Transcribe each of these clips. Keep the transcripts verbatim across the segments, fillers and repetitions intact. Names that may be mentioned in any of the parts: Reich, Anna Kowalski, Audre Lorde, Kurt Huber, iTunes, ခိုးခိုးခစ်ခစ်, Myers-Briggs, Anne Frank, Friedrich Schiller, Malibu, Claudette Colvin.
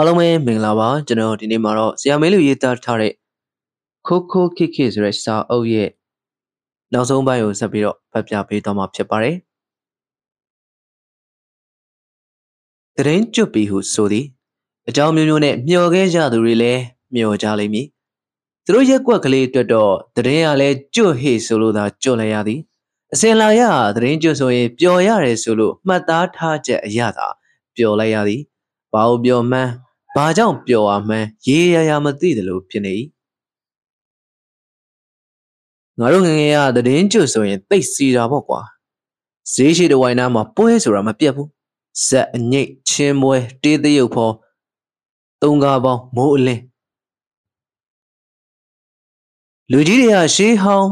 အားလုံးပဲမင်္ဂလာပါကျွန်တော်ဒီနေ့မှာတော့ဆရာမေးလူရေးသားထားတဲ့ခိုးခိုးခိခိဆိုတဲ့စာအုပ်ရဲ့နောက်ဆုံးပိုင်းကိုဆက်ပြီးတော့ဖတ်ပြပေးသွားမှာဖြစ်ပါတယ်တရင်ကျွတ်ပြီဟုဆိုသည်အကြောင်းမျိုးမျိုးနဲ့မျှော်ခဲ့ကြသူတွေလည်းမျှော်ကြလိမ့်မည်သူတို့ရက်ကွက်ကလေးအတွက်တော့တရင်ကလည်းကျွတ်ဟေ့ဆိုလို့သာကျွတ်လိုက်ရသည်အစင်လာရတရင်ကျွတ်ဆိုရင်ပျော်ရတယ်ဆိုလို့မှတ်သားထားချက်အရသာပျော်လိုက်ရသည်ဘာလို့ပျော်မှန်းဘာကြောင့်ပျော်ရမှန်းရေရရမသိတယ်လို့ဖြစ်နေ၏ငါတို့ငငယ်ရတရင်ကျွတ်ဆိုရင်သိစီတာပေါ့ကွာဈေးရှိတဲ့ဝိုင်းနာမှာပွဲဆိုတာမပြတ်ဘူးဇက်အညိတ်ချင်းပွဲတေးသရုပ်ဖော်သုံးကားပေါင်းမိုးအလင်းလူကြီးတွေကရှေးဟောင်း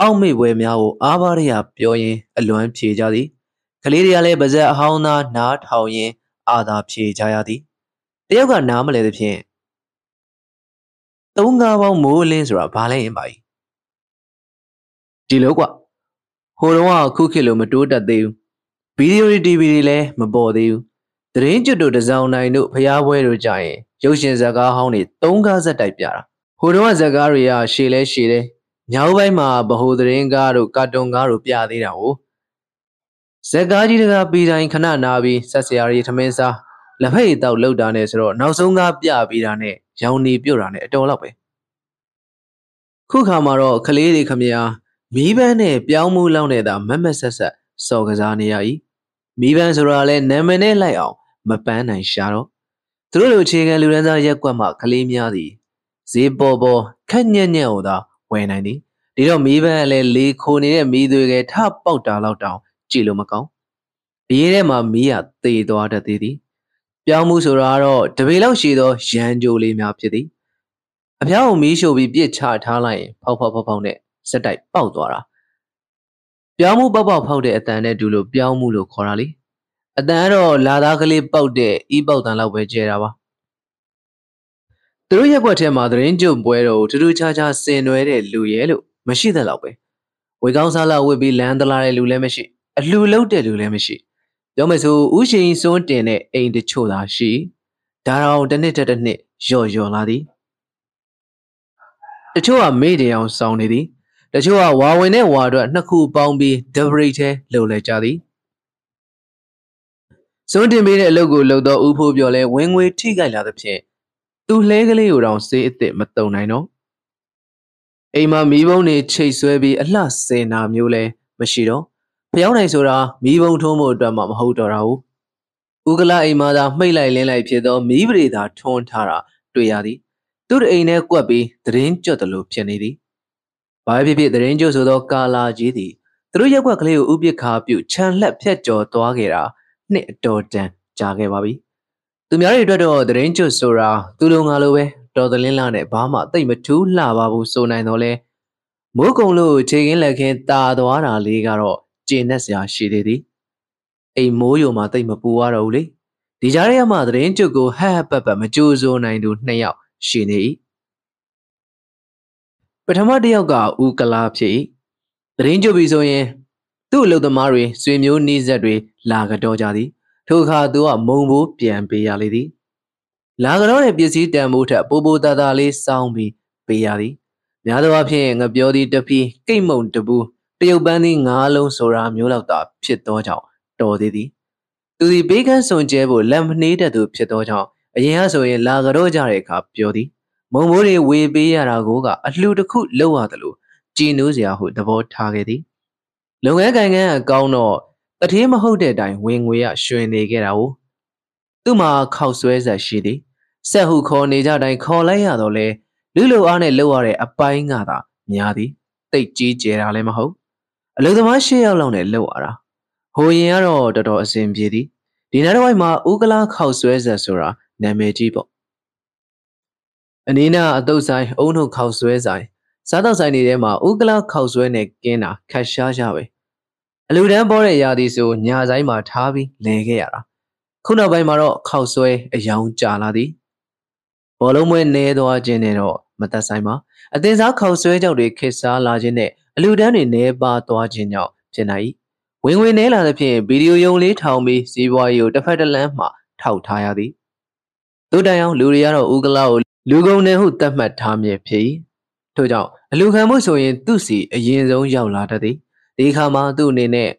အောက်မေ့ပွဲများကိုအားပါးရပြောရင်အလွမ်းဖြေကြသည်ကလေးတွေကလည်းပါဇက်အဟောင်းသားနားထောင်ရင်အာသာဖြေကြရသည်တယောက်ကနားမလဲသဖြင့်သုံးကားပေါင်းမိုးအလင်းဆိုတာဘာလဲရင်ပါကြီးဒီလိုကွဟိုတော့ကခုခေတ်လိုမတိုးတက်သေးဘူးဗီဒီယိုတွေ တီဗီ တွေလည်းမပေါ်သေးဘူး။တရင်ကျွတ်တို့တစောင်းနိုင်တို့ဖျားပွဲတို့ကြရင်ရုပ်ရှင်ဇာတ်ကားဟောင်းတွေသုံးကားဆက်တိုက်ပြတာ။ဟိုတုန်းကဇာတ်ကားတွေကရှည်လဲရှည်တယ်။ညောင်ပိုင်းမှာဗဟိုတရင်ကားတို့ကာတွန်ကားတို့ပြသေးတာကိုဇာတ်ကားကြီးတကားပြီးတိုင်းခဏနာပြီးဆက်ဆရာတွေထမင်းစားလက်ဖက်ရည်တောက်လှုပ်တာနဲ့ဆိုတော့နောက်ဆုံးကားပြပြီးတာနဲ့ရောင်နေပြုတ်တာနဲ့အတော်လောက်ပဲ။ခုခါမှာတော့ကလေးတွေခမရမီးပန်းနဲ့ပြောင်းမှုလောက်နဲ့သာမမဆက်ဆက်စော်ကစားနေရ၏မိဘန်းဆိုတာလည်းနာမည်နဲ့လိုက်အောင်မပန်းနိုင်ရှာတော့သူတို့လိုအခြေခံလူရန်စားရက်ကွက်မှကလေးများသည်ဈေးပေါ်ပေါ်ခက်ညက်ညက်ဟောသာဝယ်နိုင်သည်ဒီတော့မိဘန်းကလည်းလေခိုနေတဲ့မိသွေးကထပေါက်တာလောက်တောင်ကြည့်လို့မကောင်းအရေးထဲမှာမိရသေသွားတတ်သေးသည်ပြောင်းမှုဆိုတာကတော့တပေလောက်ရှိသောရန်ကြိုလေးများဖြစ်သည်အပြောင်းကိုမီးရှို့ပြီးပြစ်ချထားလိုက်ရင်ဖောက်ဖောက်ဖောက်ဖောက်နဲ့စက်တိုက်ပေါက်သွားတာပြောင်းမှုပေါက်ပေါက်ဖောက်တဲ့အတန်နဲ့တူလို့ပြောင်းမှုလို့ခေါ်တာလေအတန်ကတော့လာသားကလေးပေါက်တဲ့အီးပေါက်တန်လောက်ပဲကျဲတာပါသူတို့ရက်ွက်ထဲမှာသတင်းကြုံပွဲတော့ထူးထူးခြားခြားဆင်နွယ်တဲ့လူရဲလို့မရှိတဲ့လောက်ပဲဝေကောင်းစားလာဝစ်ပြီးလမ်းတလာတဲ့လူလည်းမရှိအလှူလှုပ်တဲ့လူလည်းမရှိပြောမယ်ဆိုဥရှင်စွန်းတင်တဲ့အိမ်တချို့သာရှိဒါတော့တစ်နှစ်တစ်နှစ်လျော့လျော့လာသည်တချို့ကမေ့တယ်အောင်ဆောင်းနေသည်တချို့ကဝါဝင်နဲ့ဝါတို့နှစ်ခုပေါင်းပြီးဒဗရိတ်ထဲလှုပ်လဲကြသည်စွန့်တင်ပေးတဲ့အလုပ်ကိုလှုပ်တော့ဦးဖိုးပြောလဲဝင်ငွေထိခိုက်လာသဖြင့်သူ့လှဲကလေးကိုတောင်စေးအစ်စ်မတုံနိုင်တော့အိမ်မှာမီးပုံးတွေချိတ်ဆွဲပြီးအလှဆင်နာမျိုးလဲမရှိတော့ဖျောင်းနိုင်ဆိုတာမီးပုံးထုံးဖို့အတွက်မှမဟုတ်တော့တာဘူးဦးကလာအိမ်မှာသာမှိတ်လိုက်လင်းလိုက်ဖြစ်တော့မီးပရိသာထွန်းထားတာတွေ့ရသည်သူ့အိမ်ထဲကွက်ပြီးသတင်းကြွတယ်လို့ဖြစ်နေသည်ဘာဖြစ်ဖြစ်တရင်ကျို့ဆိုသောကာလာကြီးသည်သူတို့ရက်ွက်ကလေးကိုဥပိ္ပခါပြုခြံလှက်ဖြတ်ကျော်သွားခဲ့တာနှစ်အတော်တန်ကြာခဲ့ပါပြီသူများတွေအတွက်တော့တရင်ကျို့ဆိုတာသူလုံငါလိုပဲတော်သလင်းလာနဲ့ဘာမှသိမ့်မထူးလှပါဘူးဆိုနိုင်တော့လဲမိုးကုံလို့ခြေကင်းလက်ခင်းတာသွားတာလေးကတော့ကျဉ်နဲ့စရာရှိသေးသည်အိမ်မိုးယုံမှာသိမ့်မပူရတော့ဘူးလေဒီကြားထဲမှာတရင်ကျို့ကိုဟဟပပမကြိုးစိုးနိုင်သူနှစ်ယောက်ရှိနေ၏ပထမတစ်ယောက်ကဦးကလာဖြစ်၏တရင်ကျွတ်ပြီဆိုရင်သူ့အလုပ်သမားတွေဆွေမျိုးနှီးဆက်တွေလာကြတော့ကြသည်ထိုအခါသူကမုံဘိုးပြန်ပေးရလေသည်လာကြတော့တဲ့ပစ္စည်းတန်ဖိုးထက်ပိုပိုသာသာလေးစောင်းပြီးပေးရသည်များသောအားဖြင့်ငပြောသည်တပီးကိတ်မုံတပူတရုတ်ပန်းသည်ငါးလုံးဆိုတာမျိုးလောက်သာဖြစ်သောကြောင့်တော်သေးသည်သူသည်ဘေးကန်းစွန်ကျဲဖို့လက်မနှေးတတ်သူဖြစ်သောကြောင့်အရင်ကဆိုရင်လာကြတော့ကြတဲ့အခါပြောသည်မုံမိုးတွေဝေပေးရတာကိုကအလှူတစ်ခုလောက်ရတယ်လို့ကြည်နူးစရာဟုသဘောထားခဲ့သည်လုပ်ငန်းကိုင်ကန်အကောင်းတော့တထေးမဟုတ်တဲ့အတိုင်းဝင်ငွေရရွှင်နေခဲ့တာ ਉਹ သူ့မှာခောက်ဆွဲဆက်ရှိသည်ဆက်ဟုခေါ်နေကြတိုင်းခေါ်လိုက်ရတော့လဲလူလူအားနဲ့လောက်ရတဲ့အပိုင်းကသာများသည်တိတ်ကြီးကျယ်တာလည်းမဟုတ်အလုပ်သမားရှစ်ယောက်လောက်နဲ့လောက်ရတာဟိုရင်ကတော့တော်တော်အဆင်ပြေသည်ဒီနောက်တစ်ဝိုက်မှာဦးကလာခောက်ဆွဲဆက်ဆိုတာနာမည်ကြီးပေါ့အနီးနာအတုပ်ဆိုင်အုံနှုတ်ခောက်ဆွဲဆိုင်စားတောက်ဆိုင်တွေထဲမှာဥကလာခောက်ဆွဲနဲ့ကင်းတာခက်ရှားရပဲအလူတန်းပေါ်တဲ့ရာသီဆိုညာဆိုင်မှာထားပြီးလဲခဲ့ရတာခုနောက်ပိုင်းမှာတော့ခောက်ဆွဲအယောင်ကြာလာသည်ဘောလုံးမွဲနေသွားခြင်းနဲ့တော့မသက်ဆိုင်ပါအသင်စားခောက်ဆွဲကြောက်တွေခေစားလာခြင်းနဲ့အလူတန်းတွေနေပါသွားခြင်းကြောင့်ဖြစ်နိုင်ဝင်ဝင်နေလာတဲ့ဖြင့်ဗီဒီယိုယုံလေးထောင်ပြီးစီးပွားရေးကိုတစ်ဖက်တစ်လမ်းမှထောက်ထားရသည် Today, Luriano Ugalao, Lugo Nehu Tamat Tamye P. Today, Lucamuso in Tusi, a yin zone Yaulatati, Dicama do Nene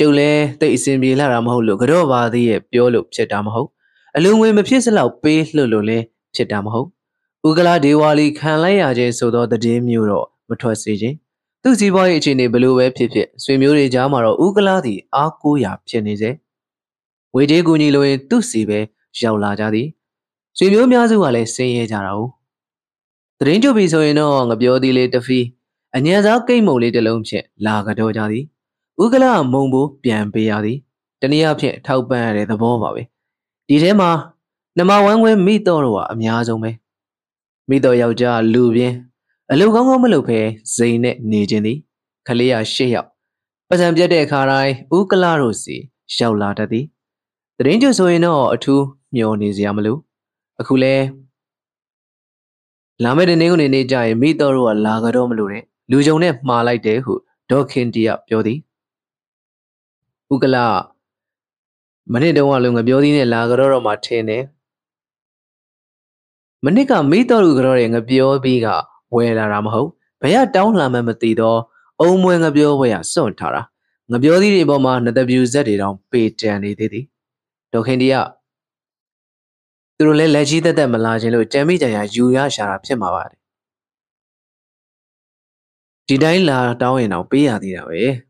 Jole, they simbi Laramho, Lugadova, the Piolo, Chetamho, a Lumi Mapisala, P. Lulule, Chetamho, Ugala Diwali, Kanlaya J. Sodo, the Jim Euro, Matuasiji, Tusi Voyage in a blue web pipit, Swimuri Jamaro, Ugala, the Akuya Chenese. We take Gunilo to Sibe, Jaulajadi. So you miazuale say Jarao. The range of Isoino on a beauty later fee, and Yazak came only the Lomche, Lagado Jadi. Ugala, Mumbo, Piampiadi. Taniape, Taupan, the Bobawe. Didema, Nama one way meet or Miazome. Mito Yauja, Lubie, a Lugomalupe, Zayne, Nijeni, Kalia Shea. But I'm Jade Karai, Ugala Rusi, Jaulatadi. The ranger so in all two Mionis Yamalu. A cule Lamed Neonija, Mitoru, a Lagadomlure, Lujone, Malai Dehu, Dokindia, Piodi Ugala Manedo Lunga Biodine, Lagador, Martene Manica, Mitoru growing a bio biga, where Ramho, Paya down Lamamatido, Omuanga bio where son Tara. Nabiodi Boma, another views that it on Pete and Diddy. Dokendia through legita the Malajelo, Jamija, Julia Sharap Semavar. Did I la down our beer the way?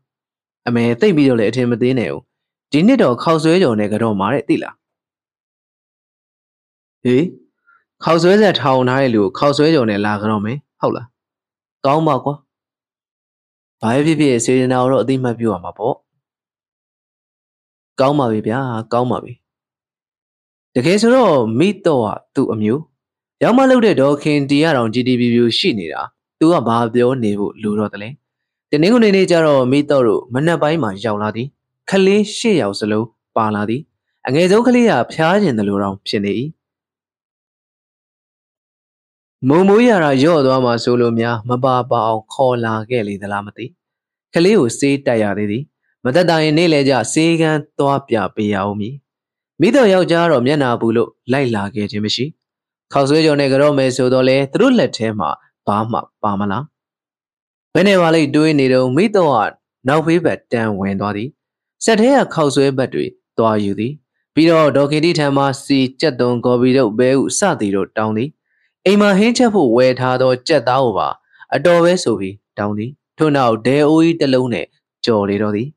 I may think video let him at the nail. Didn't it or Causeway or Negado Maritilla? Eh? Causeway at Hound Highlu, Causeway on a lagrome, hola. Gaumaco. Five years sitting out of the Mabu Amapo. Gaumavi, Gaumavi. The case of Mitoa to a mew. Yamalu dog came dear on G D B Shinira, to a barbio nevu Lurotale. The Negunejaro Mitoru, Manabaima Jauladi, Kali Shi Ausalo, Paladi, and Gazokalia Piaj in the Luram Shene. Mumuya Jodama Solomia, Mababa or Kola Geli the Lamati. Kaliu see Tayadi. Matadai Nileja, Sigan, Toapia, Piaomi. Mido Yaujar of Yanabulo, Laila Gejimishi. Causujo Negrome Sodole, through Letema, Pama, Pamala. Benevali doing it, Mido are now we bet damn Wendodi. Set here Causue Battery, Toa Yudi. Pido Dokidi Tama, see Chaton Gobido, Beu Sadiro, Downy. Ema Hinchapu, wait hard or Chatauva, a doorway sovi, Downy. To now, de ui telone, Jolly Roddy.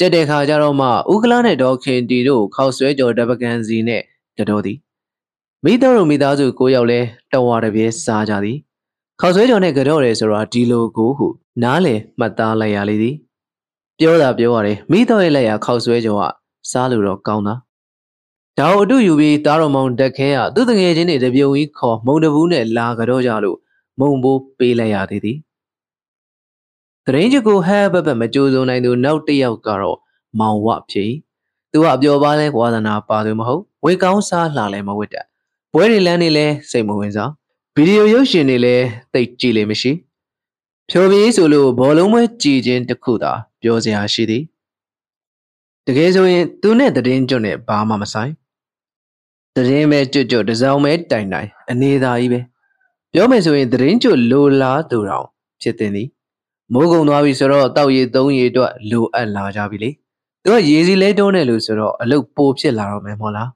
Jedeka Jaroma, Uglane Dokin Dido, Causeway or Dabaganzine, Dadodi. Midaru Midazu Koyole, Tawarabe Sajadi. Causeway or Negadores or Dilo Gohu, Nale, Matala Yalidi. Piola Piore, Midoelea Causeway or Saluro Kauna. Tao do you be Taromon Dakea, do the agent in the viewing called Mondavune Lagadojalu, Mombo Pelayadidi. The ranger go have a majozo and do no tea of caro, Mount Wapchi. Do up your ballet, Wadana Padumo, wake out Sa Lalema with that. Pueri Lanile, Samuinza. Video Yoshinile, take Chile Mishi. Chobi Sulu, Bolume, Chijin, Takuda, Josia Shidi. The Gazoin, do net the danger, Bama Masai. The name is Jojo, the Zalmet, Dinai, and neither Ibe. Jomesuin, the ranger Lula Durao, Chetini. Mogo Navisoro, thou ye don't ye do loo and la javili. Do a yeezy lay down a lucero, a look pope la memola.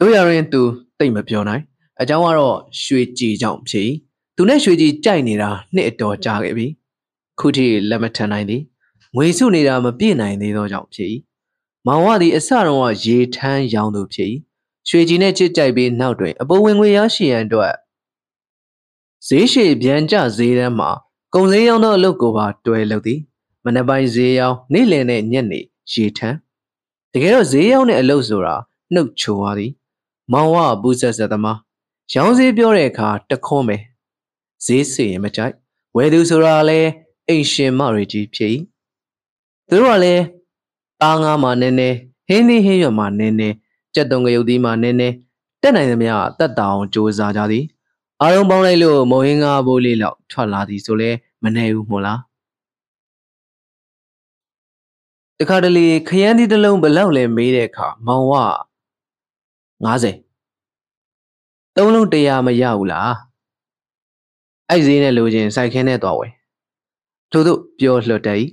Do ya rent to Tame Pionai, a Jawaro, sweet ji jump she. To next sweet ji chinira, net door jagabi. Cootie lamatanidi. We soon need a pinai needle jump she. Mawadi a sarrow ye tan young she. Sweet ji nature jibe now doing a bowing we are she and do it. Zishi Bianja Zirama, Gonzio no Lugova, Duelodi, Manabai Zio, Nilene Yenni, Shita. The girl Zion Elozura, no Chuadi, Mawa Buza Zadama, Shauzi Bioreka, Takome. Zishi Machai, where do Surale, ancient marriage pay? Thurale, Banga Manene, Hini Hio Manene, Jadongo di Manene, Danamia, the down Jozadi. I don't believe you, Mohinga Bolila, Twaladi Sole, Maneu Mola. The Cadali Kayandi the Lomb Belowle made a car, Mawa Naze Dolo de Yamayaula. I see an illusion, I can't at all. To do your lotte,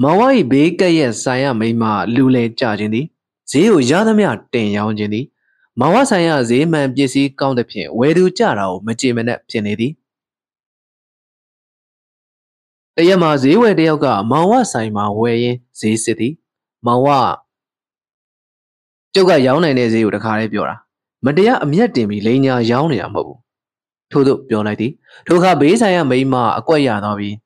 Mawai big, yes, I am a ma lule chargendi. See you, Jadamia, ten young jenny. Mawasaya, Zim and Jesse count the pin. Where do Jaro, Machiman, Pianidi? The Yamazi, where they are, Mawasaima, way, see city. Mawa Joga young and easy with a caribura. Madea, Miatimi, Lena, young yambo. To do your lady, to her base I am a ma, a quaya novi.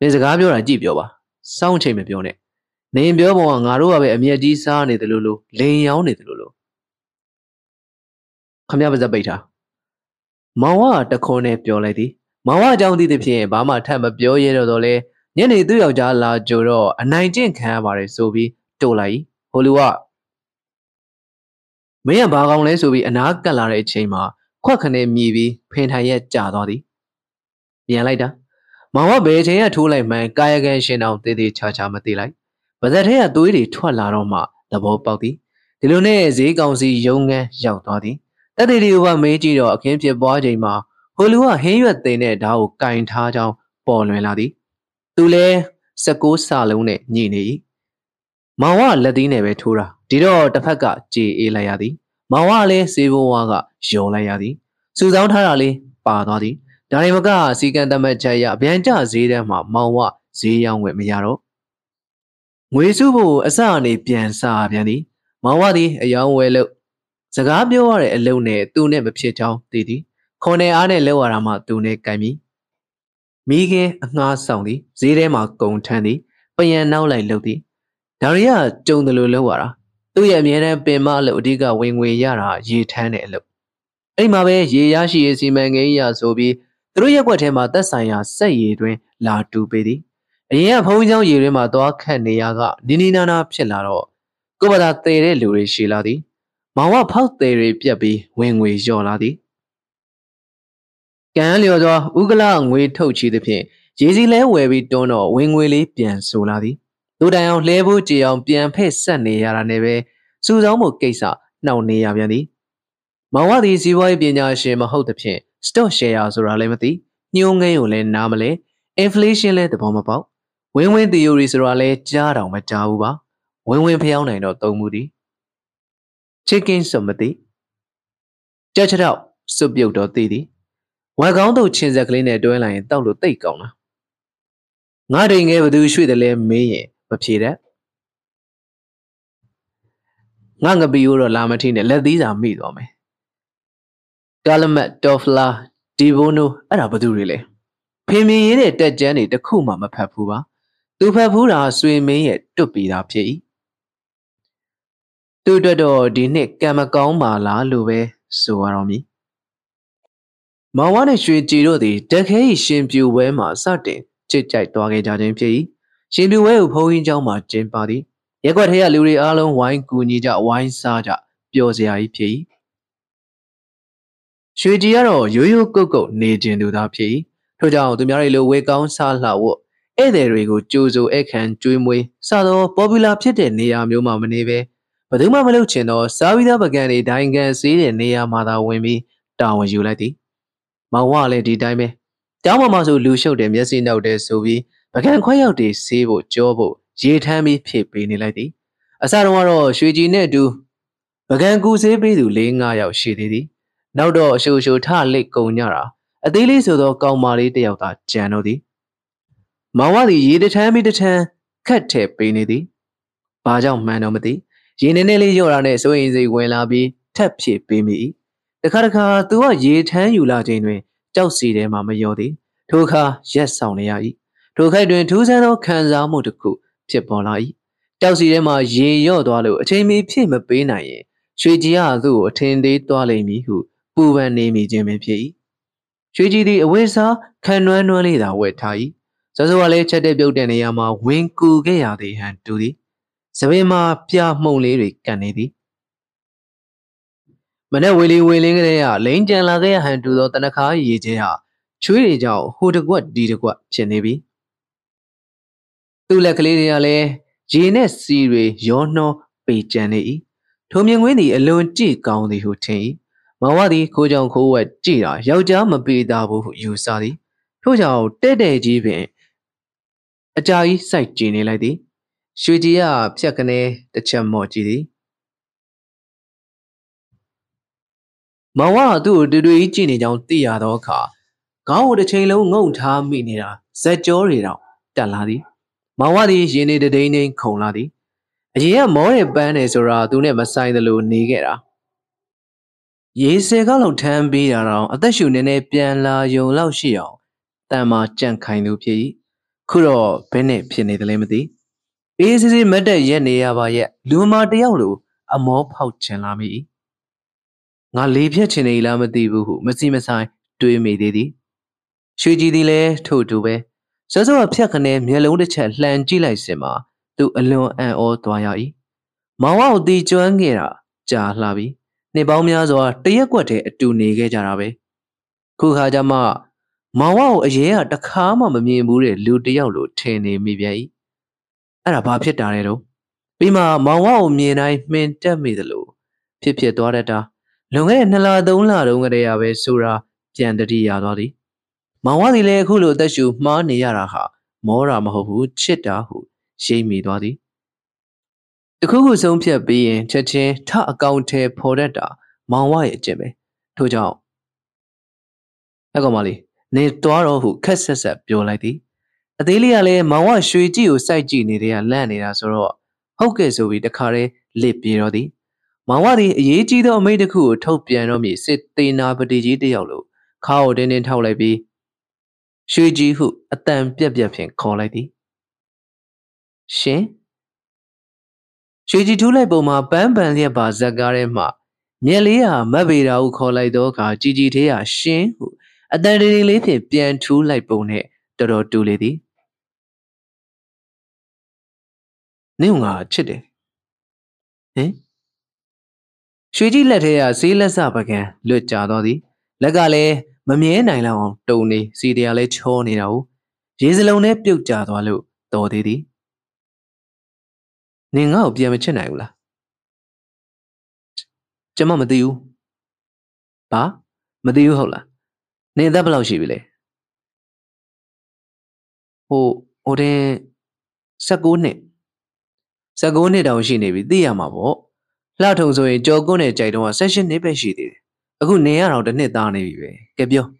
There's a gabio and jibioba. Sound shame upon it. Name Biobo and Garua, a mere jisa, Nidalulu, lay on Nidalulu. Come up with the beta. Mawa, the cornet, your lady. Mawa down the pie, Bama, time of your yellow dole, Yenny do your jala, Joro, and nineteen camera, so be, Tolai, Holua. May a bag only so be an alkaline chamber. Quack a name, maybe, paint her yet jaddy. Yan later. Mamma bait here too like my guy again, she now did the chachamati like. But that here do it to a laroma, the bow body. The lunes, he goes young and young toddy. That did you want me to keep your body ma. Who you are here at the net how kind heart of born melody. Tule, Saku salone, nini. Mawa ladine vetura. Dido tafaga, ji elayadi. Mawale, Sivuanga, Sholayadi, Suzan Harali, Padadi, Darimaga, Sikanda Machaya, Bianca, Zidama, Mawa, Ziyang with Miyaro. Wisubu, Asani, Piansa, Biani, Mawadi, a young wello. Sagabio are a lone, tune, Pachao, Didi, Kone Ane Loarama, tune, Kami. Mige, Nga Sondi, Zidema, Gon Tandy, Payan now like Lodi. Daria, John the Lulawara. Bema Lodiga Wingway Yara, ye tan it look. Amabe, ye yashi is imanga sobi, through your quatema, the saya say it when la two biddy. A year poison yerima dog and yaga, Ninina Pillaro. Go about that lure she laddy. Mawa pout there, Piabi, Wingway your laddy. Galiodor, Ugalang, we told you the pin. Jizzy lay where we don't know, Wingway lip and so laddy. Do down level Jion Bian Pay Sunday Yara Neve, Susan Mukesa, now near Yanni. Mawadi Ziway Biana Shema hold the pin, still shares or alimony, new Naule Namale, inflation let the bomb about. When when the Uris Rale Jara Matauba, when when Piona or Tomudi. Chicken somebody. Judge it out, subdued or diddy. Wagando change the cleaner doing line down to take on. Nothing ever do shoot the lamb me. Papira Nanga Biura Lamatina, let these are me, Dome. Galamet, Dofla, Divono, and Abadurile. Pay me in it, that Jenny, the Kuma, my papua. Do papura swim me it, to beat up ye. Do the door, Dinik, Gamagoma, la Lube, so are on me. Mawana Street Giro, the decay shimp you wear my Saturday, chit chat dog a judge. She knew well, Poin Jama, Jim Paddy. You got here, Luri Alon, wine, Gunija, wine, Saja, Biosia I P. Shujiaro, you go go, Nijin do that P. Put down to Marilo, wake on Sala Walk. Etherigo, Juzo, Ekan, Dreamway, Sado, Bobula Pitte, near Muma Maneve. But the Mamaluchin or Savida Bagani, Dangan, see near Mother Wimmy, down with you, lady. Mawale, did I me? Damamazo, Lucio, them, yes, in out there, so we. Again, quite out this civil job, she tell me pip in the lady. As I don't want to, she didn't do. Again, goose every do ling out, she did. Now, though, she should tell Lake Gonyara. A daily so dog, Mali de Alta, Janodi. Mawadi, ye the time, the ten, cut tip in it. Bajam manomati. She nearly your honest so easy when I be tap chip in me. The Karaka, do a ye ten you large in me. Just see them, Mamma Yodi. Took her, yes, only I. To Catherine, two cents of cans are more to cook, Tipolai. Tells you them are ye yodalo, a chame pim a penai. Shijia do, a ten day dolly me who, poo and name me jimmy pee. Shiji the awesa can run only that way tie. Sazoa later they built an yama winku gaya they hand to thee. Savema pia moli canedi. Mana willy willing they are, Linjan la they hand to the Tanaka ye jaya. Chui jao, who the what did the what, Chenebi. Tula Clelia lay. Genius Siri, Yono, Pijani. Tommy Winnie alone tea gown the hotel. Mawadi, Kojan Ko at Gira, Yojama be double you sadi. Tojao, dead a jibe. A jai sight genie lady. Shujia, Piacane, the chamorgidi. Mawadu, do do genie down the adoka. Cow the chain long, no time minera, said Jorida, Daladi. Mawadi Jenny the Dane Conadi. A year more a banis or a do never sign the low nigger. Ye say gallo ten be around, a dash you nene pian la yo lao shio. Tama jankainu pie. Kuro pene pene the lemedy. Easy meda yeni ava yet. Luma dialu, a more pouch and lami. Nalipia chene lamadibu, Massimasai, do you me diddy? Shuji delay, totube. Sazo a piacane, yellow the chat land gila sema, do alone and all toyai. Mawao di joangera, ja labi, Nebaumias or Tiaquate to nege jarabe. Kukajama Mawao a year, the karma me mure, ludiolo, tene mibiai. Arabapia darero. Bima Mawao me and I meant a middle. Pipia dorata. Longa nala dola longa de ave sura, piandaria dori. Mawadi le Hulu Dashu Ma Niaraha, Mora Mahu, Chetahu, Shami Dwadi. The Kugu Zompia being Cheche, Ta Gaunte Poretta, Mawai Jimmy, Tojao. Agomali, Ne Dwaro who casses up your lady. Adelia le Mawa Shuiji, Saiji Nidia Lanida Soro, Hokeso with the Kare, Lipirodi. Mawadi, Yiji the Omedaku, Topianomi, Sit the Nabadiji Diolo, Cow Denin Tolabi. Shuji who a damn biabiapin call lady. She Shuji Tuleboma Bamban Yaba Zagarema. Melia, Mabira who call like doga, Gigi Tea, she who a damn lady bien two like bone, Dodo do lady. Nunga chitty. Eh? Shuji let her see less up again, Lucha Doddy. Lagale. Mammy and I love Tony, see the alleged horny owl. She's alone a puja, Walu, Doddy. Ning out, Yamachinagla. Jama Madu Pa Madu Hola. Nay, double out she will. Oh, Ode Sagone Sagone down she navy, the Amabo. Laton's way, Jogone Jadon, session nipper she did. A good near out the net down everywhere. Gabio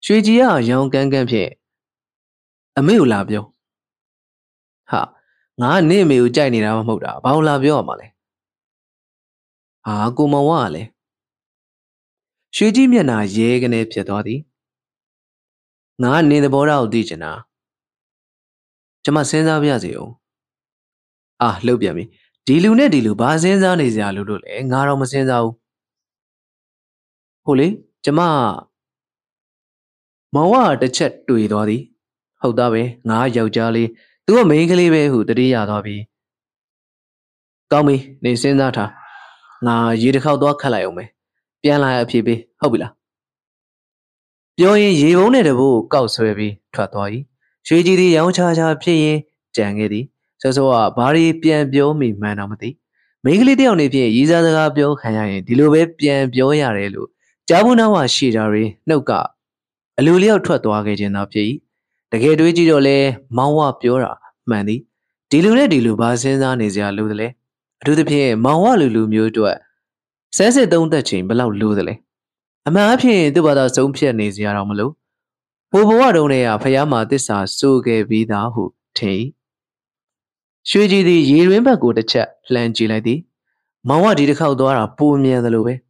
Shuijia, young gangampe. A meal labio. Ha, I name you Jani Ramoda, Paulabio Male. Ah, go mawale. Shuijimiana, yeg and epiatodi. Now I need the board out, Dijana. Jamasenda Biazio. Ah, Lubiami. Dilune dilubazenza is Yaludule, Garomasenza. Holy, Jama Mawa the chat to Idori. How dawe, na yo jolly, do a makely way who the dia dobi. Tommy, they send data. Na Yidaka do Kalayome. Piala Pibi, Hobila. Joy, ye only the boo, Gauss heavy, Tratoi. Shiji the Yaucha Pie, Jangedi. Sasoa, Bari Pian Bio, me, manamati. Makely the only Pie, Iza Bio, Hayan, Dilube Pian Bioyarelu. Jabuna was shidari, no ga. A lulio twatwagage in up ye. The gateway jidole, mawa pura, mani. Dilune dilubazin on his yaludele. To the pie, mawa lulu mutua. Says it don't the chamber loud ludele. A mapi do what our own pianis yaramalo. Poboa donea, payama, this are so gay vida who tea. Shuji the ye remember good a chat, langi lady. Mawa did a cow door a poor me the lube.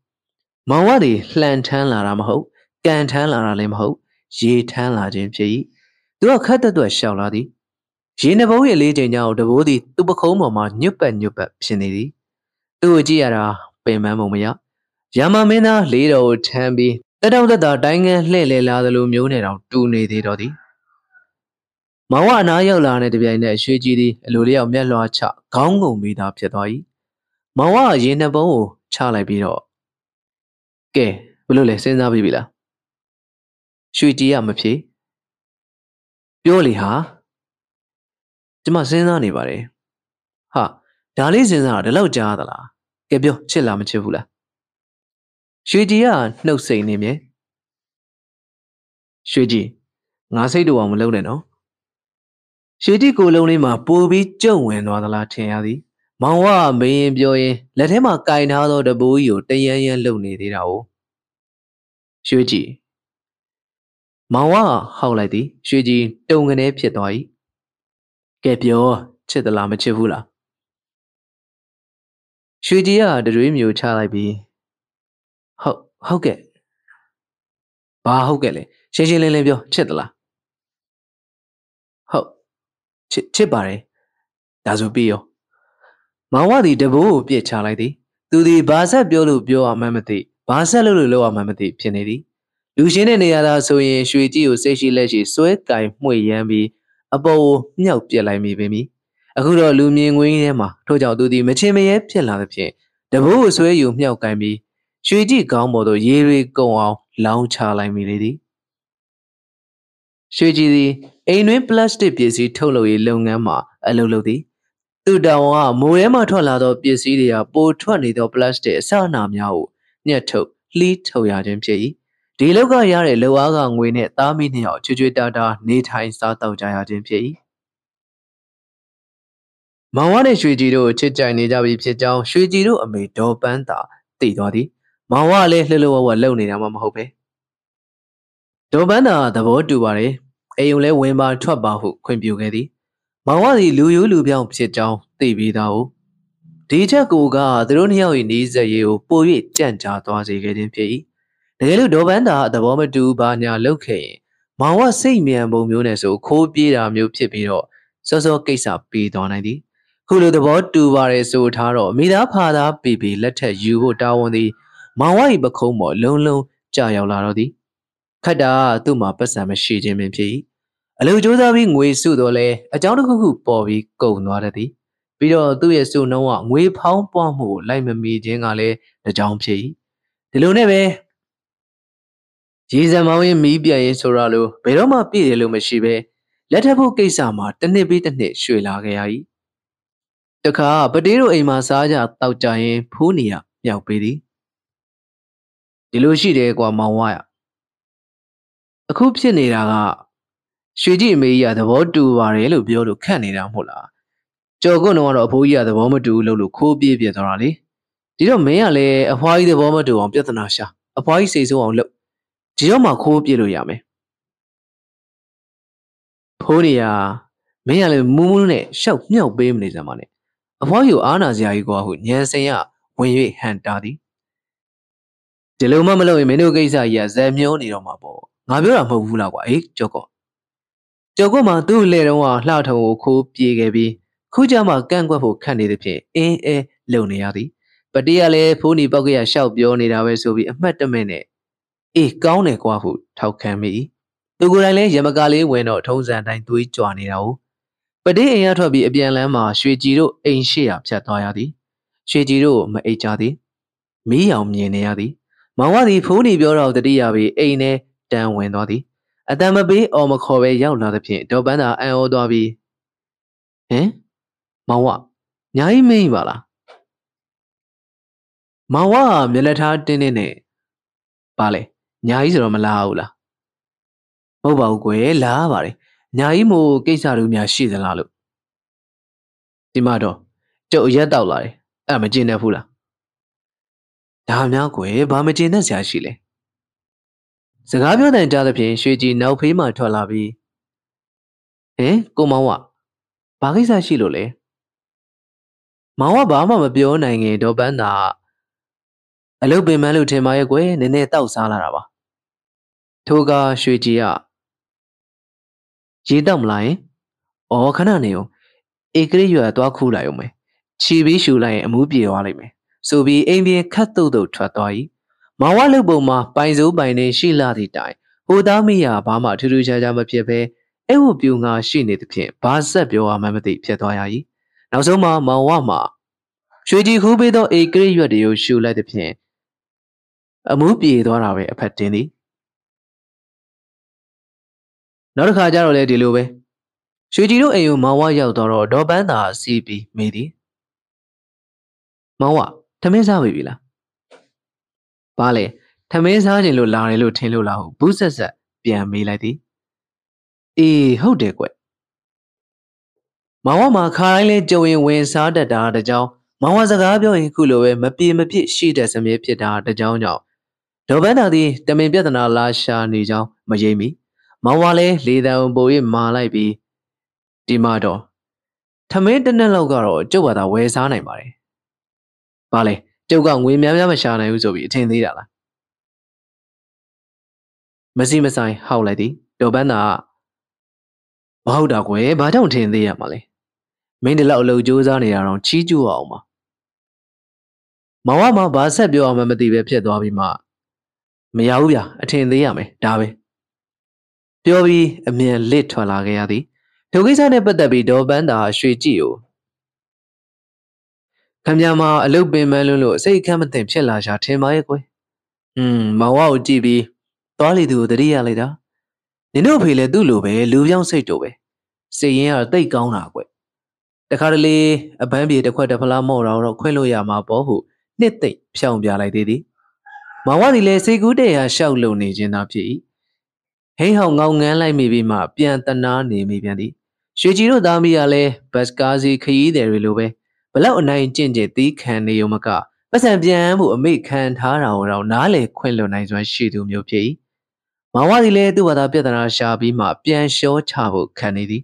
Mawadi, land tan la ramho, gan tan la limho, ye tan la jim ye. Do a cut the door shall laddy. Ye Nabo Elijah, the woody, Tubacoma, Nupa, Nupa, Sinidi, Tujiara, Pemamomia, Yamamena, Lido, Tambi, that of the Danga, Lela, the Lumion, or two native Roddy. Mawana, Yolan, at the Vienna, Shiji, Lulia, Melocha, Congo, meet up Yadoi. Mawa, Ye Nabo, Chalabiro. Gay, Blue, Sena Bibila. Shiji, Amapi. Purely, ha? Jimasin anybody. Ha, Dalis is not a low jadala. Gabio chillam chivula. Shujian, no say name ye. Shuji, Nasi do am loneno. Shuji go lonely ma booby joe and other latiadi. Mawa may enjoy. Let him a kind out of the boo you, the yan lonely did all. Shuji Mawa, how lady, Shuji, don't an epitoi. Get your said the lama chevula. Shudia, the dream you shall I be. How, how get? Bah, how get it? Shagil and your chedla. How, chipare, that's what be yo. Mawadi, the boo, be a charity. Do the baza biolu bio a mamati, baza lulu a mamati, pianity. Lucian and the other so in Shudio, say she lashes so it time, we yambi. A bow, no, dear, like me, baby. A good old looming wing, Emma, told out to the machine, till another pay. The bow is where you milk, I be. Shuji gumbo, ye go out, long child, like me, lady. Shuji, ain't no plastic, busy, tolo, long Emma, a lolody. Do down our more Emma tolado, busy, a bow twenty or plastic, sanam yao, near toke, lead to yard and pay. The local yard low along win it, Damini or Chujuda, neat high start of Jayajin P. Mawane Shujido, Chijani Dabi Pijao, Shujido, a made door banta, Tidodi. Mawale Lilo were lonely among Hope. Dobana, the board do worry. Aule Wimba Trabahu, Quimbugedi. Mawali Luyu Lubiao Pijao, Tibidao. Teacher Guga, the Runio in these a you, Poet Jancha was a getting pay. Hello, Dobanda, the woman do banya loke. Mawa say me and Bomuneso, cold beer, mu pipiro, so so case up be donadi. Hulu the board do worry so taro, meet up hard up, baby, let you go down the Mawa Bacomo, Lolo, Jayo Larodi. Kada, Tuma Pasama she jim and pea. A little Joda wing way sudole, a down who bobby go nodati. Bido do ye so no one, we pound bomb, lime me jingale, the jump pea. The luneve. Jesus Maui Mibia in Soralo, Beroma P. Lumashibe, let her book Sama, the Nebit and Shulagai. The car, Padero a massaja, Taujae, Punia, Yaupidi. Delushi de Guamawaya. A coopsin eraga. Shiji mea the word to Varelo Biodo Canada Mula. Jogono or Puya the Bomber to Lulu Kobe Biatorali. Did mea lay a why the Bomber to Ampiatanasha. A why says on look. Joma coop yame. Podia, may I moon shout no beam is a money. Avoid you, Anna, the Igua, yes, they are when you hand daddy. The Loma Melo in Menugaza, yes, them yoni on my ball. Nabula Mavula, eh, Joko. Jogoma do later on, Lato, coop, yegaby. Kujama ganguapo candy pay, eh, eh, lonely addy. But dearly, pony buggy, shout beyond it, I will so be a matamene. E Gone Quahu, Tau can me. The good I lay Yamagali when or toes and I do it join it all. But they ain't to be a bien lama, Shuichiro ain't she up, said Toyadi. Shuichiro, my H R D. Me, I'm Yeniadi. Mawadi, pony bureau of the D R B, ain't a damn when naughty. A damn a bee or Macabre yelled not a pin, Dobana and old Dobby. Eh? Mawa. Nyai me, Mala. Mawa, Milata Dinene. Bale. Nyais Romalaula. Obague lavare. Nyaimo Gaisarumia she's a lalu. Dimado. Joe Yadaulari. Amagina Pula. Damnaque, Bamagina Sashile. Sagabio and Jalapin, Shuji now payment to Lavi. Eh, Gomawa. Bagisa Shilole. Mawa Bama Bionang Dobanda. A little bit mellow to my way, and then it out Salaraba. Toga Shuijia. Jidam line. 哦，ခဏနေ哦，ဧကရိရွာတွားခူးလိုက်အောင်မယ်။ခြေပြီးရှူလိုက်ရင်အမှုပြေသွားလိမ့်မယ်။ဆိုပြီးအိမ်ပြင်ခတ်တုတ်တုတ်ထွက်သွား၏။မောင်ဝလှုပ်ပုံမှာပိုင်စိုးပိုင်နေရှိလာသည့်တိုင်ဟိုသားမိယာဘာမှထူးထူးခြားခြားမဖြစ်ပဲအဲ့ဝပြူငါရှိနေသဖြင့်ဘာဆက်ပြောရမှန်းမသိဖြစ်သွားရ၏။နောက်ဆုံးမှာမောင်ဝမှာရွှေကြီးခူးပေးသောဧကရိရွက်တွေကိုရှူလိုက်သဖြင့်အမှုပြေသွားတာပဲအဖက်တင်သည်။နောက်တစ်ခါကျတော့လေဒီလိုပဲရွှေကြည်တို့အိမ်ကိုမောင်ဝရောက်တော့ဒေါ်ပန်းသာစီးပြီးမိသည်မောင်ဝထမင်းစားပြီလားဘာလဲထမင်းစားခြင်းလို့လာတယ်လို့ထင်လို့လားဟုဘူးဆက်ဆက်ပြန်မေးလိုက်သည်အေးဟုတ်တယ်ကွမောင်ဝမှာခါတိုင်းလဲကြုံရင်ဝင်စားတတ်တာတကြောင်မောင်ဝစကားပြောရင်ခုလိုပဲမပြေမပြစ်ရှိတဲ့စမြဲဖြစ်တာတကြောင်ကြောင့်ဒေါ်ပန်းသာသည်တမင်ပြဿနာလာရှာနေကြောင်းမယိမ့်မီမောင်ဝလဲလေတံပို၍မာလိုက်ပြီးဒီမှာတော့ထမင်းတစ်နက်လောက်ကတော့ကျုပ်ကသာဝယ်စားနိုင်ပါတယ်။ဘာလဲကျုပ်ကငွေများများမရှာနိုင်ဘူးဆိုပြီးအထင်သေးတာလား။မစီမဆိုင်ဟောက်လိုက်သည်ဒေါ်ပန်းသာမဟုတ်တာကွယ်ဘာကြောင့်ထင်သေးရမှာလဲ။မင်းဒီလောက်အလုပ်ကြိုးစားနေတာတော့ချီးကျူးအောင်ပါ။မောင်ကမှဘာဆက်ပြောအောင်မသိပဲဖြစ်သွားပြီးမှမရဘူးဗျာအထင်သေးရမယ်ဒါပဲ။ပြောပြီးအမြင်လစ်ထွက်လာခဲ့ရသည်ဒုကိစ္စနဲ့ပတ်သက်ပြီးဒေါ်ပန်းသာရွှေကြည့်ကိုခမရမှာအလုတ်ပင်မန်းလွန်းလို့စိတ်ခံမတင်ဖြစ်လာရှာထင်ပါရဲ့ကွယ်။ဟွန်းမောင်ဝကိုကြည့်ပြီးသွားလေသူကိုတတိရလိုက်တာ။နင်တို့အဖေလည်းသူ့လိုပဲလူပြောင်းစိတ်တူပဲ။စိတ်ရင်းကတော့တိတ်ကောင်းတာကွယ်။တခါတလေအပန်းပြေတစ်ခွက်တစ်ဖလားမော့တာတော့ခွင့်လို့ရမှာပေါ့ဟုနှစ်သိမ့်ဖြောင်းပြလိုက်သေးသည်။မောင်ဝကလည်းစိတ်ကူးတဲ့ဟာရှောက်လုံနေခြင်းသာဖြစ်၏။ဟိန်းဟောင်ငေါငန်းလိုက်မိပြီးမှပြန်တနာနေမိပြန်သည်။ရွှေကြည်တို့သားမီးကလည်းဘတ်ကားစီခရီးတယ်တွေလိုပဲဘလောက်အနိုင်ကျင့်ကျင့်သီးခံနေုံမကပတ်စံပြန်မှုအမိခံထားတာကိုတော့နားလေခွင့်လွန်နိုင်စွမ်းရှိသူမျိုးဖြစ်၏မောင်ဝသည်လည်းသူ့ဘာသာပြဿနာရှာပြီးမှပြန်လျှောချဖို့ခံနေသည်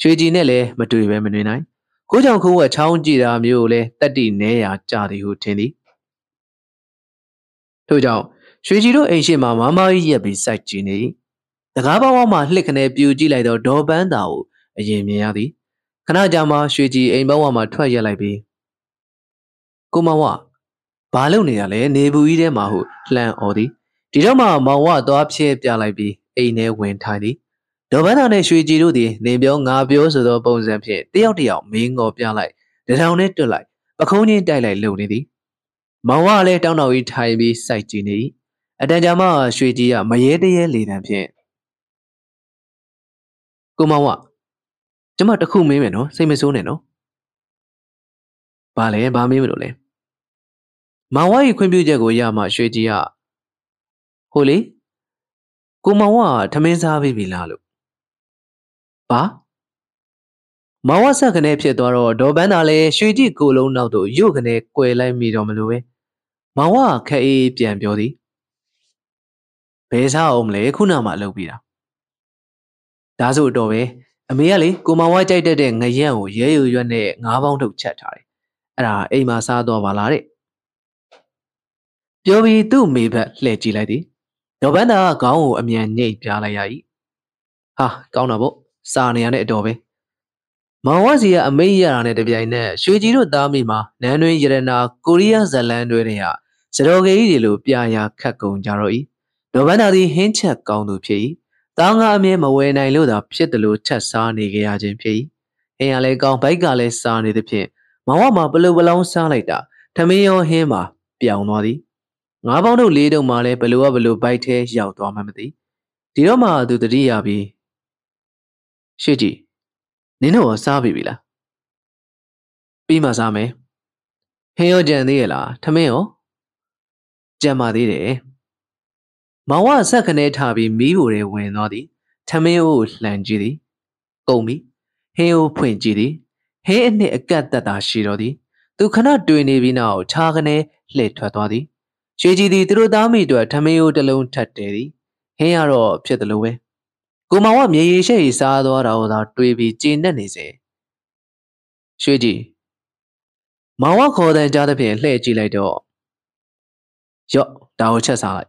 ရွှေကြည်နဲ့လည်းမတွေ့ပဲမနေနိုင်ကိုကြောင့်ခိုးဝက်ချောင်းကြည့်တာမျိုးလည်းတတ်တိနေရာကြသည်ဟုထင်သည်ထို့ကြောင့်ရွှေကြည်တို့အိမ်ရှိမှမမကြီးရက်ပြီးစိုက်ကြည့်နေ၏တကားပေါင်းမှလှစ်ခနဲပြူကြည့်လိုက်တော့ဒေါ်ပန်းသာကိုအရင်မြင်ရသည်ခဏကြာမှရွှေကြည်အိမ်ဘဝမှာထွက်ရက်လိုက်ပြီးကိုမောင်ဝဘာလုပ်နေရလဲနေဘူးကြီးထဲမှာဟုလှန်အော်သည်ဒီတော့မှမောင်ဝသွားဖြဲပြလိုက်ပြီးအိမ်ထဲဝင်ထိုင်သည်ဒေါ်ဘန်းသာနဲ့ရွှေကြည်တို့သည်နေပြောငါပြောဆိုသောပုံစံဖြင့်တယောက်တယောက်မင်းငေါ်ပြလိုက်တထောင်နဲ့တွတ်လိုက်ပခုံးချင်းတိုက်လိုက်လုံနေသည်မောင်ဝလည်းတောင်းတောင်းကြီးထိုင်ပြီးစိုက်ကြည့်နေ၏အတန်ကြာမှရွှေကြည်ကမရေတရေလေတံဖြင့်ကိုမောင်ဝကျမတခုမင်းမယ်နော်စိတ်မဆိုးနဲ့နော်ဘာလဲဘာမင်းမလို့လဲမောင်ဝရဲ့ခွင့်ပြုချက်ကိုရမှရွှေကြီးကဟိုလေကိုမောင်ဝထမင်းစားပြီးပြီလားလို့ဘာမောင်ဝဆက်ကနေဖြစ်သွားတော့ဒေါ်ပန်းသာလည်းရွှေကြီးကိုလုံးနောက်သို့ရုတ်ကနေကွယ်လိုက်မိတော့မလို့ပဲမောင်ဝခက်အေးပြန်ပြောသည်ဘယ်စားအောင်မလဲခုနမှလုပ်ပြီးတာဒါဆိုတော့ပဲအမေကလေကိုမောင်ဝကြိုက်တတ်တဲ့ငရက်ကိုရဲရွရွနဲ့ငါးပေါင်းထုတ်ချက်ထားတယ်။အဲ့ဒါအိမ်မှာစားတော့ပါလားတဲ့။ပြောပြီးသူ့မိဘလှည့်ကြည့်လိုက်သည်။ဒေါ်ပန်းသာကခေါင်းကိုအမြန်ညှိပြလိုက်ရ၏။ဟာကောင်းတာပေါ့။စားနေရတဲ့အတော်ပဲ။မောင်ဝစီကအမေရတာနဲ့တပြိုင်နက်ရွှေကြည်တို့သားမိမှာနန်းတွင်ရတနာကိုရီးယားဇလန်တွေနဲ့စတော်ကြီးတွေလိုပြာရာခတ်ကုန်ကြတော့၏။ဒေါ်ပန်းသာသည်ဟင်းချက်ကောင်းသူဖြစ်၏။တောင်းကအမြဲမဝယ်နိုင်လို့သာဖြစ်တယ်လို့ချက်စားနေကြရခြင်းဖြစ်၏။ဟင်းကလည်းကောင်းဘိုက်ကလည်းစားနေသဖြင့်မောင်ဝမှာပလုတ်ပလောင်းစားလိုက်တာထမင်းရောဟင်းမှာပြောင်းသွားသည်။ငါးပေါင်းတို့လေးတုံမှာလည်းဘလို့ကဘလို့ဘိုက်ထဲရောက်သွားမှမသိ။ဒီတော့မှသူတတိယပြီးရှေ့ကြည့်နင်တို့ရောစားပြီပြီလား။ပြီးမှစားမယ်။ဟင်းရောကြံသေးရဲ့လားထမင်းရောကြံပါသေးတယ်။မောင်ဝဆက်ခနဲထားပြီးမီးဘိုတွေဝင်သွားသည်ထမင်းအိုးလှန်ကြည့်သည်ကုန်ပြီဟင်းအိုးဖွင့်ကြည့်သည်ဟင်းအနှစ်အကတ်သက်သာရှိတော်သည်သူခဏတွေ့နေပြီးနောက်ခြားခနဲလှည့်ထွက်သွားသည်ရွှေကြည်သည်သူတို့သားမိတို့ထမင်းအိုးတစ်လုံးထပ်တယ်သည်ဟင်းရတော့ဖြစ်သလိုပဲကိုမောင်ဝမြေရေရှက်ရေစားသွားတာဟောသာတွေ့ပြီးကျေနပ်နေစေရွှေကြည်မောင်ဝခေါ်တဲ့ကြားသဖြင့်လှည့်ကြည့်လိုက်တော့ရော့ဒါကိုချက်စားလိုက်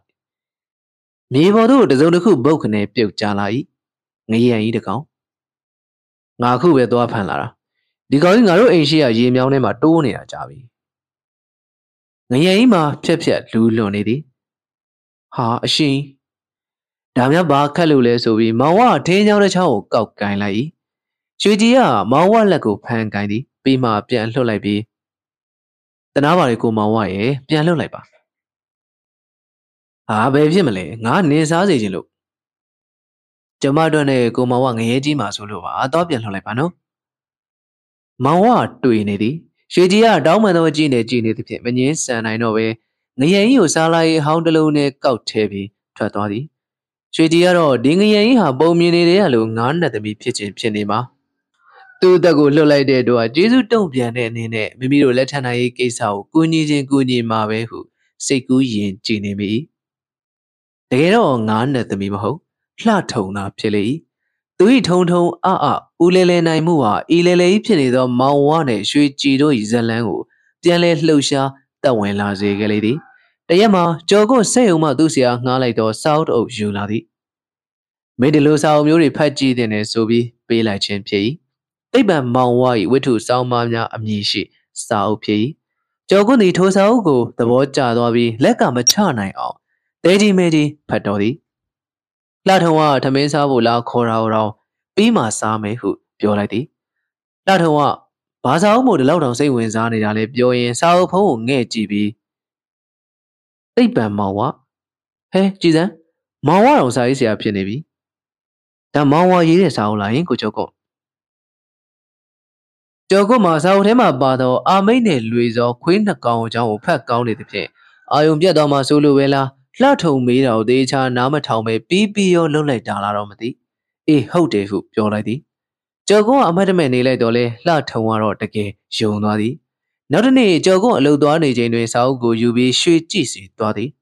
မြေပေါ်သို့တစုံတစ်ခုပုတ်ခနဲပြုတ်ကြလာ၏ငရေရန်ဤတကောင် Nga could be a door panara. The calling a row in she a jim yawning at two near Javi. Nayama chips at two lonely. Ha, she Damia Bakalule so we mawa ten out a chow, cock kind like. Sweetia, mawa lago pan kindy, be my piano like be. The Navarico mawa, eh, piano like. Ah, baby, Jimmy, not nice as you look. Jamadone go mawang ejima solova, adopian holepano. Mawa to inedi. Shedia, domino gene gene menis, and I know way. Near you, Salai, houndalone, gout heavy, tratodi. Shediaro, dingy, ha, bomini, alone, none at the be pitching pinema. To the good lola de doa, Jesu don't be an ene, Mimiro letanae case how, goonies and goonie mawe who say gooey and gene me. They all none at the mimaho. Platona Pili. Do it honto, ah, ulele naimua, ilele pinito, mauane, sweet gido is a langu, Dialet Lucia, the Wella Zegalidi. The Yama, Jogo Seuma Ducia, Nalato, South of Juladi. Medilosa Muri Paji than a sobi, be like champion. Iban Maui, we to Saumania Amnishi, Sao P. Jogo Nitosaugo, the Voja Dobi, Lecam a charnai out. Daddy Medi, Padodi. Latawa, Tamesa Vula Corao, Bima Same, who, Piolati. Latawa, Pazao Mud Loudon say when Zanidale, Bioin, Sao Po, G B. They ban Mawa. Hey, Jiza, Mawa was I see a pianabi. The Mawa is our lying Kuchoko. Jogo Masao Tema Bado, Amene Luiso, Queen Gaujao, Pack Gauni the Pay. I am Yadama Suluela. Lato me out the cha namatome, be or lonely dalaromati. A hote hoop, your lady. Jogo a madame dole, latoa the gay, shonadi. Not any jogo, low doane genuine sao go you be sweet cheesy, dotty.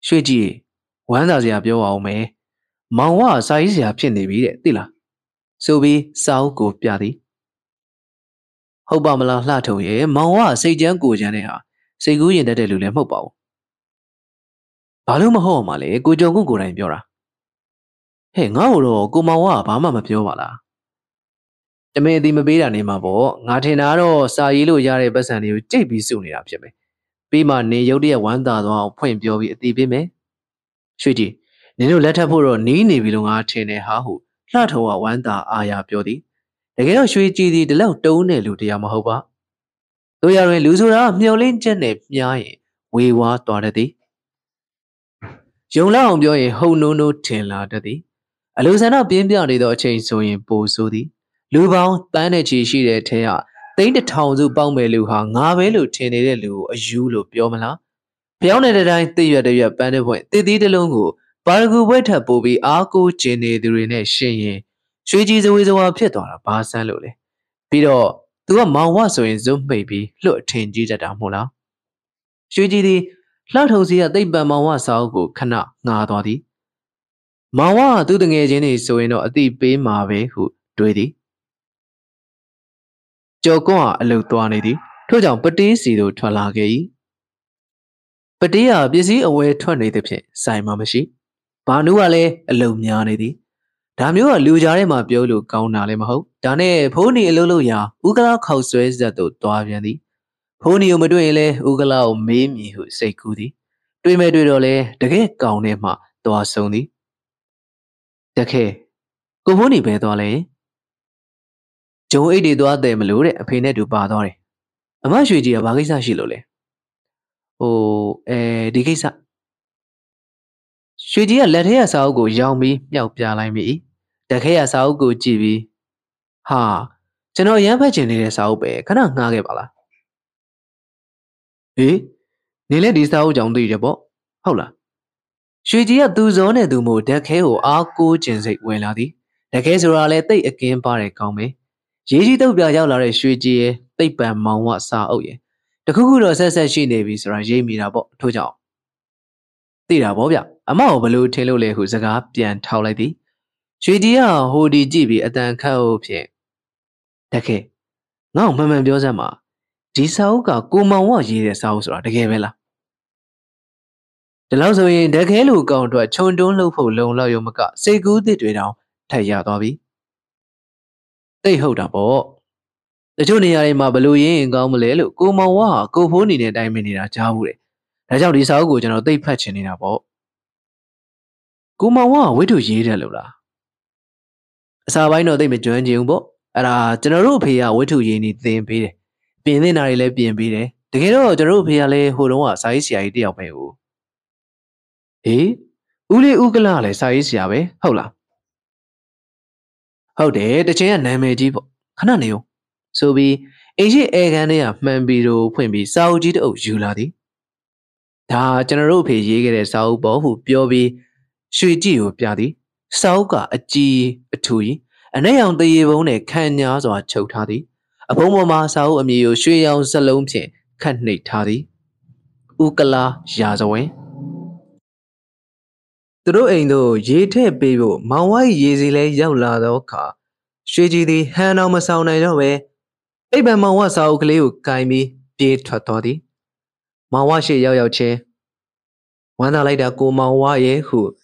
Sweet ye, when does ya bio ao me? Mawa size ya pinny dilla. So be sao go piadi. Hobamala lato ye, mawa say jango janea, say go in the delulem hobo. Paluma male, good young good and yora. Hey, no, go mawa, Pamma Piovalla. The maid the Mabida Nimabo, Natinaro, Sailu Yare Bassani, J B Suni Abjame. Bima ne Yodia one thousand point Piovi at the Bime. Shiji, Nino Letapuro Nini Vilunga Chene Hahu, Latoa Wanda Aya Piodi. Again, Shiji the Low Done Lutia Mahoba. Do you are in Luzura, Miolin Jenep Yai? We were Dorothy. Young Lam, you're a whole no no tin lardati. A loosana beam down the door chain so in bo sodi. Lubao, banerji she de tea. They the town to bang me luha, navelu tinade lu, a julu biomala. Pioneer I think you your banner point. They did a longo. Bargo weta bobi, argo, jenny, the rene, shiny. Sweeties always over pietola, pass and lule. Pido, do a mawa so in zoom baby, look changey that amola. Sweetie. Latosia, they ban Mawa Salgo, Kana, Nadodi. Mawa, do the agent is so in a deep bay marve who do it. Jogoa, a little twanity, two down petty, see to Twalagay. But they are busy away twenty the pay, Simon Mashi. Panuale, a low nyanity. Tamu, a lujarema biolu, Gaunalemaho, Dane, pony, a luluya, Ugala cowsways that do Dwaviani. Pony Maduele, Ugala, Mimi, who say goody. Do me do ole, the gay gown emma, doa sony. The key. Go honey bedole. Joe edi doa de melure, a pene du badore. A mashuji a bagisa shilole. Oh, eh, digisa. Shuji a let here sao go young me, yao pia like me. The key sao go chibi. Ha, Cheno yampaginated sao be, cannot nagabala. Eh? Nile this out down the jabot. Hola. Shuji do zone and do more deck hell, our good jensic welladi. The case are let they again parry come. Jiji do be a yellow shuji, they ban man what sa oh ye. The cuckoo says she navies Raji Mirabot to jaw. Tira Bobia, a mouth below Telole who's a gap, and tall lady. Shuji are who did Jibi at the cow pie. Take. No, Mamma Biosama. Jisauka, Kuma was the South or the Gavella. The Lazo in the Galu gone to a chondon loaf of long layomaca, say good the way down, Taya Dobby. They hold up all. The junior in Mabaluin, Gomalelu, Gomawa, go honey, and I mean in a jowry. That's how this algo general they patching in a ball. Gomawa, we do ye, Lula. So I know they may join Jimbo. And a general pia, we do ye need the impede. Being in a lab being bede. The general general pia lay who was I see idea of me. Eh? Uli Ugalale, size Yabe, hola. How dare the chair name Jibo? Cananio. So be Asia Egania, Mambido, Pimbi, Saujid, O Juladi. Ta general pay ye get a sow bow who piobi, Shuiji, Piadi, Sauga, a G, a tui, and they on the Yvonne Canyas or Chotadi. A Pomoma Sao, a meal, Shuyan Salomte, Canate Tadi. Ukala, Yazaway. Through Indo, ye take people, Mawa Yezile Yaladoka. Shiji the Hanoma sound in a way. Baby Mawa Sao Cleo Kaimi, Piet Tatodi. Mawa she yao che. One a later go Mawa ye who.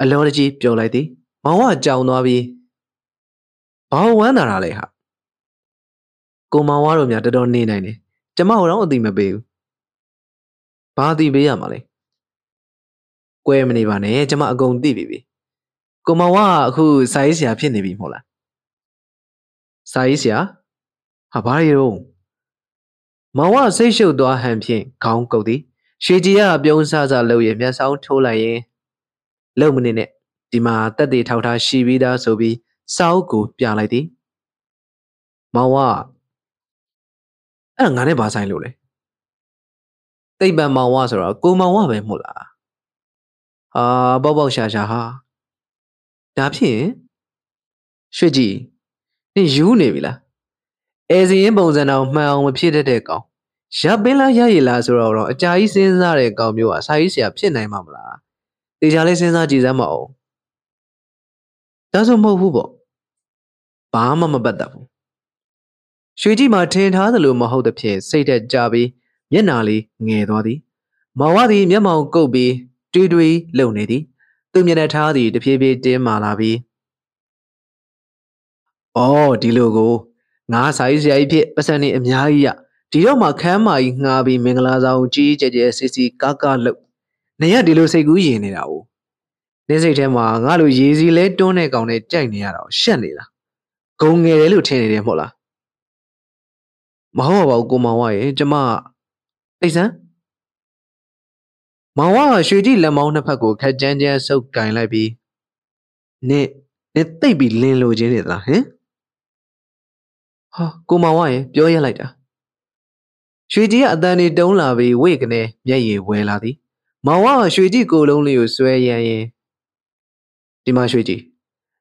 A logy, Joladi. Mawa Jow Novi. Oh, one a aleha. Go Mawarum yat don't need any. Jamaw the mabu. Badi be amale. Many one, eh, Jama gone divi. Gomawa, who Saisia pinny bimola. Saisia? Habario Mawa say she'll do a hamping, count goody. She dear Bionsaza loye, yes, out to lie. Lominate, demand that they taught her she vida so be so good, Pialadi. Mawa and Ganeba sign lule. They ban Mawasara, Gomawa bimola. Ah, Bobo Shajaha. Napi? Shiji. You nevilla. As the imbones and out my own Peter Deco. Shabilla Yailas or Jais in Zaregom, you are Saisia Pina Mamla. The Jalis in Zajamo. Doesn't move Hubo. Bam, Mamma Badabo. Shiji Martin had the loom of the piece, said Jabi, Yenali, Nedodi. Mawadi, Yamo Gobi. Didui Lonedi, Duminatadi, the P B de Malabi. Oh, Dilogo, Nasa is the I P, Basani Mia, Dioma Kama, Nabi Minglaza, G J S C, Gaga Look. Nea Dilose Guinao. Nesitema, Nalu Yeezy, let Doneg on a Janiaro, Shanila. Gong a lieutenant mola. Mahoa Gomaway, Jama. Listen. Mawa should eat Lamona Paco, Cajanja so kindly be. Nay, let they be Lilo Jenita, eh? Go my way, Joya later. Should ye done it don't love ye, wake nay, yea, well, laddie. Mawa should ye go lonely, you swear yea. Dimashuji.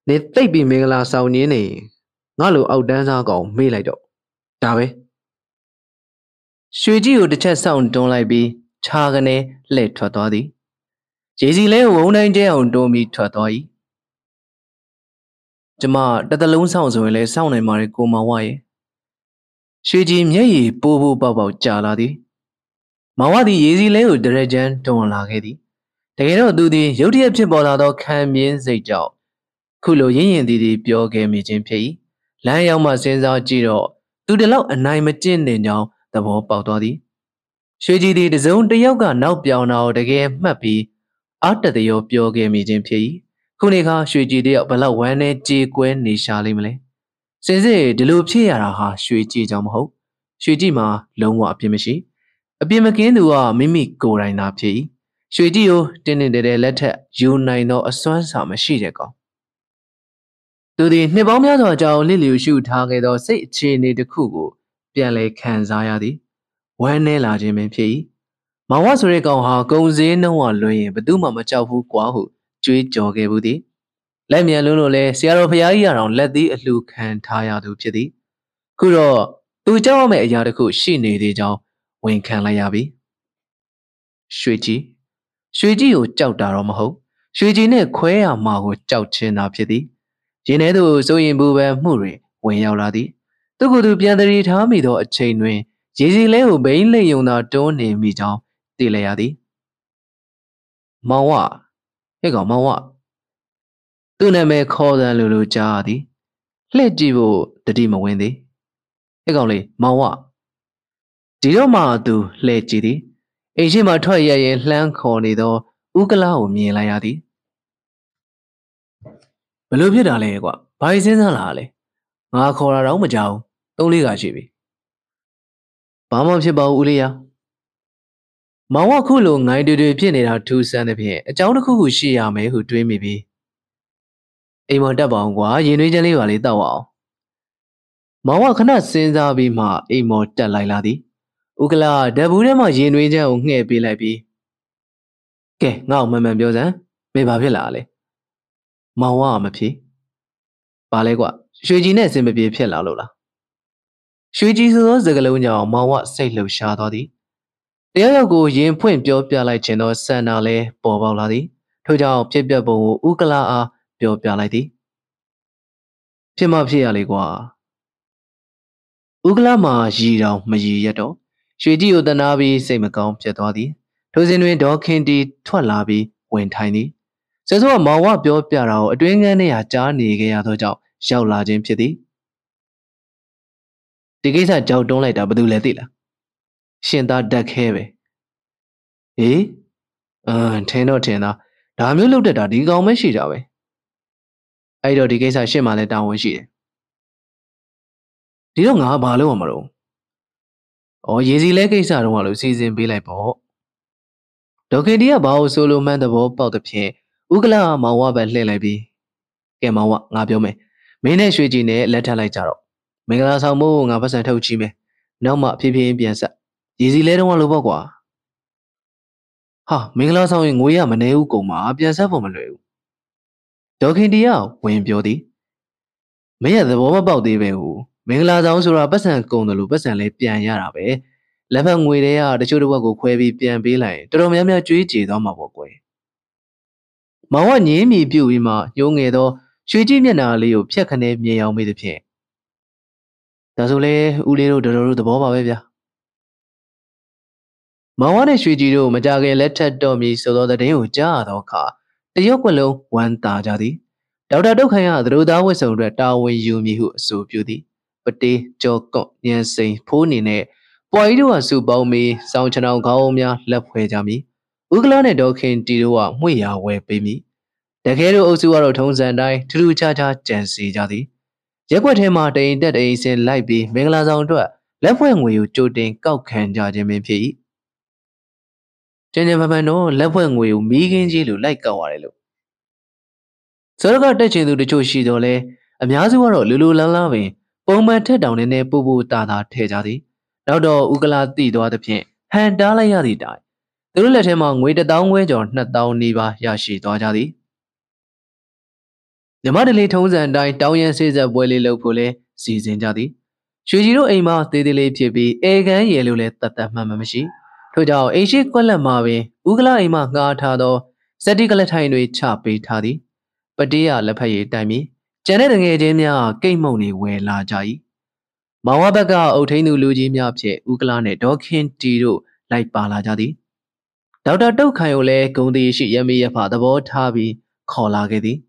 Nay, they be Mingla sound yea. Nalu out dancer go, me like dog. Dawe. Should you the chest sound don't like be? Chagane late to a toddy. Jazzy lay won't I jail do me to a toy. Jama, that alone sounds really sound in my goma way. She jim ye, boo boo babo jaladi. Mawadi easy lay with the regent, don't like it. They don't do the Yodia Chibolado can be in the job. Kulo yin did the pure game in pay. Layama sends out Giro. Do the lock and I'm a chin in your the more powdody. Shiji did his own the yoga now beyond out again, mappy. After the yo pure game is in P. Kunika, Shiji did up a lot when a G Gwen Nishalimle. Sensei, the loop chiaraha, Shiji Jomho. Shijima, long wap Yamishi. A Bimakin who are mimic go right now, P. Shijio, didn't the letter June nine no a swan summer she deco. Do the Nebomia or Jow Lily shoot target or say chin the Kugu, Biale Kanzayadi. When they large him in pay, my was reg on her goes in no one loy, but do mamma chow who quahu, tweet jogged woody. Let me alone, Sierra Pia on let thee look and tire to pity. Kuro, do jow me a yardaku, she needed jow, when can I yabi? Shuiji, Shuiji, you chow daromaho, Shuiji ne quail mago chow chin up pity. Ginedo, so in boo and murray, when yaw laddy. Do go to Piandari, Tommy, though a chain way. Jizzy leo bainley yuna don't name me job, delayadi. Mawa, he got mawa. Do not make call the Lulu Jadi. Let Jivo, the demon windy. Egoli, Mawa. Didoma do, let Jidi. Ejima toya lang cornido, Ugala, Milayadi. Belubia dalegua, Paisin alale. Marcora Romajao, Oliga Jibi. Bama Jiba Ulia. Mawa Kulung, I do the pinna two centipede, a town of Kushia may who dream me be. Ema Dabangua, you usually valid the wow. Mawa cannot send our bima, Emo Daliladi. Ugala, Dabudama, you usually be like be. Gay, now, Mamma Biosa, may Babilla. Mawa, my pea. Balegua, Shujines may be a pella lola. Shujis was the Galonia, Mawa, say low shadody. The other go yin point Biopia like Cheno Sanale, Bobaladi, Toja, Piabo, Ugala. Biopia lady. Pima Pia Ligua Uglama Giro, Magiato. She deal the Navi, same account, Piatodi. Tosin dog candy, Twalabi, when tiny. Says what Mawa Biopia, doing any a jarny gayato, shall large in pity. The gates are jow don't let up do ladilla. Shinda duck heavy. Eh? Uh, tenor tenor. Damn you looked at a dig on my sheet away. I don't think I should let down when she did not have a low. Oh, yeezy legs are one of season be like Bob. Docadia bow solo man the bob out of here. Ugla, Mawa, but Lelaby. Gemawa, Nabiome. Mene Shujine, letter like Jaro. Minglas are moving up as I told Jimmy. No more P P M Bianca. Yeezy letter one of Bogua. Ha, Minglas are in William and Eugoma, Bianca for Malou. Dog in the out, when beauty. May the woman about the way who Minglas also a person going to Lupus and Le Pian Yarabe. Levan with they are the children will go quavy Pian Billy. Dromia Juji on my walkway. My one name is Buima, young Edo, Shujin and Ali, Piacane, Miao made the Pian. Dazule, Ulio, the Road of Bobavia. My one is Shujido, Majage, letter Domi, so that they would jar or car. The Yokolo, one tajadi. Daughter Dokaya, the road always on red down when you me who so beauty. But they joke near Saint Ponine. Boy, you are so bow me, sound channel gaumia, left way jammy. Uglane dokin, Didua, we are way baby. The Kero Osuaro tones and I, Tulu Chacha, Jansi Jadi. Jaguatema day that ace and light be, Mingla's own door. Left when we you joking, cow can judge him in pee. General, love when we begin to like our little. Sorga touching to the Choshi Dole, a Miazuaro, Lulu Lalavi, Boma Ted down in a Bubu Tata Tejadi, Nado Ugala di do the Pien, and Dalayadi die. The ruler him on with a down wedge or not down Niva Yashi Dojadi. The motherly tones and die down and says a boily lopole, season Jadi. Shujiro Ema, the delay P B, egg and yellow let that mammashi. Toja, Ashi Colamavi, Ugla Ima Gatado, Sadikalatainui Chapi Tadi, Badia Lapaye Dami, Janet and Ejemia, Gay Moni, where la jai. Mawabaga, Otainu Lujimiape, Uglane, Dokin Tido, like Balajadi. Daughter Dokaiole, Gundi, she yammy a father, Tabi, Colagedi.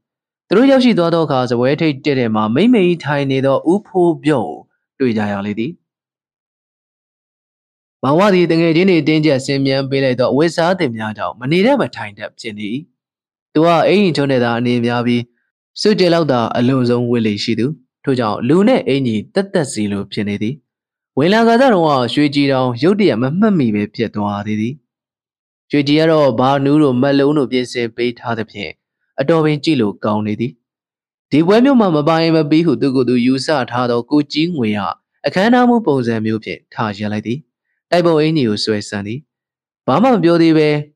Through Yoshi Dodokas, a weighted Jedema, Mimi, tiny Upu Bio, Duja lady. Mawadi the Gene danger Simian Billy dot wizard the Miado, Manida but tied up Jenny. Do our ain't on it, name Yabi. So Jelauda alone on Willie Shidu. Toja, Lune, any, that the Zilo Pianity. When I got that war, Shujido, Yodia, Mammy, Pietoa didi. Shujiero, Bar Nuro, Malono, Biese, bait hard pay. Adobe Jilo, Gownity. The Wemio Mamma by him a bee who do go to use at hard or good jing we are. A kind of mopos and mupit, Taja lady. I bow in you, so sunny. Bama beauty way.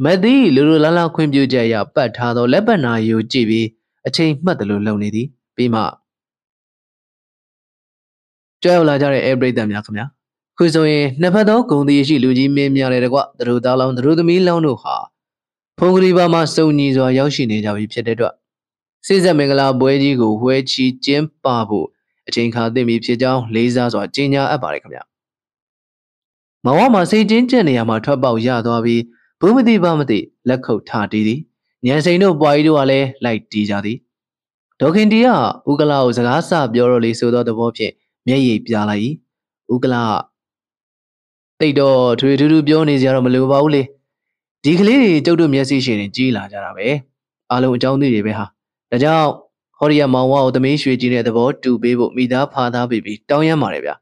Maddy, Lulu Lala Quim Bujaya, but Hado Lebana, you jibby, a chain motherloo lonely, Bima. Joe Lajare, every damn Yakama. Kuzoe, Napado, Gundi, Luji, Mimia, the Rudalon, the Rudami Lonuha. Pogriba Maso Nizo Yoshi Nijavi Pedra. Caesar Mingala Boedigo, where she Jim Babu, a chain card de Mipja, Lazars or Jinia Abaricamia. Mawama say Jenny Ama Tobao Yadobi, Bumidi Bamadi, Lako Tadidi, Nyan say no boy do ale, like Dijadi. ဒေါခင်တီကဦးကလာကိုစကားစပြောတော့လေဆိုတော့သဘောဖြင့်မျက်ရည်ပြလိုက်၏ဦးကလာတိတ်တော့ထွေထူးထူးပြောနေကြတော့မလိုပါဘူးလေဒီကလေးတွေကျုပ်တို့မျက်စိရှည်ရင်ကြီးလာကြတာပဲအားလုံးအကြောင်းသိတွေပဲဟာဒါကြောင့်ဟောရီယာမောင်ဝါကိုသမီးရွှေကြီးနဲ့သဘောတူပေးဖို့မိသားဖာသားပေးပြီးတောင်းရမ်းပါတယ်ဗျာ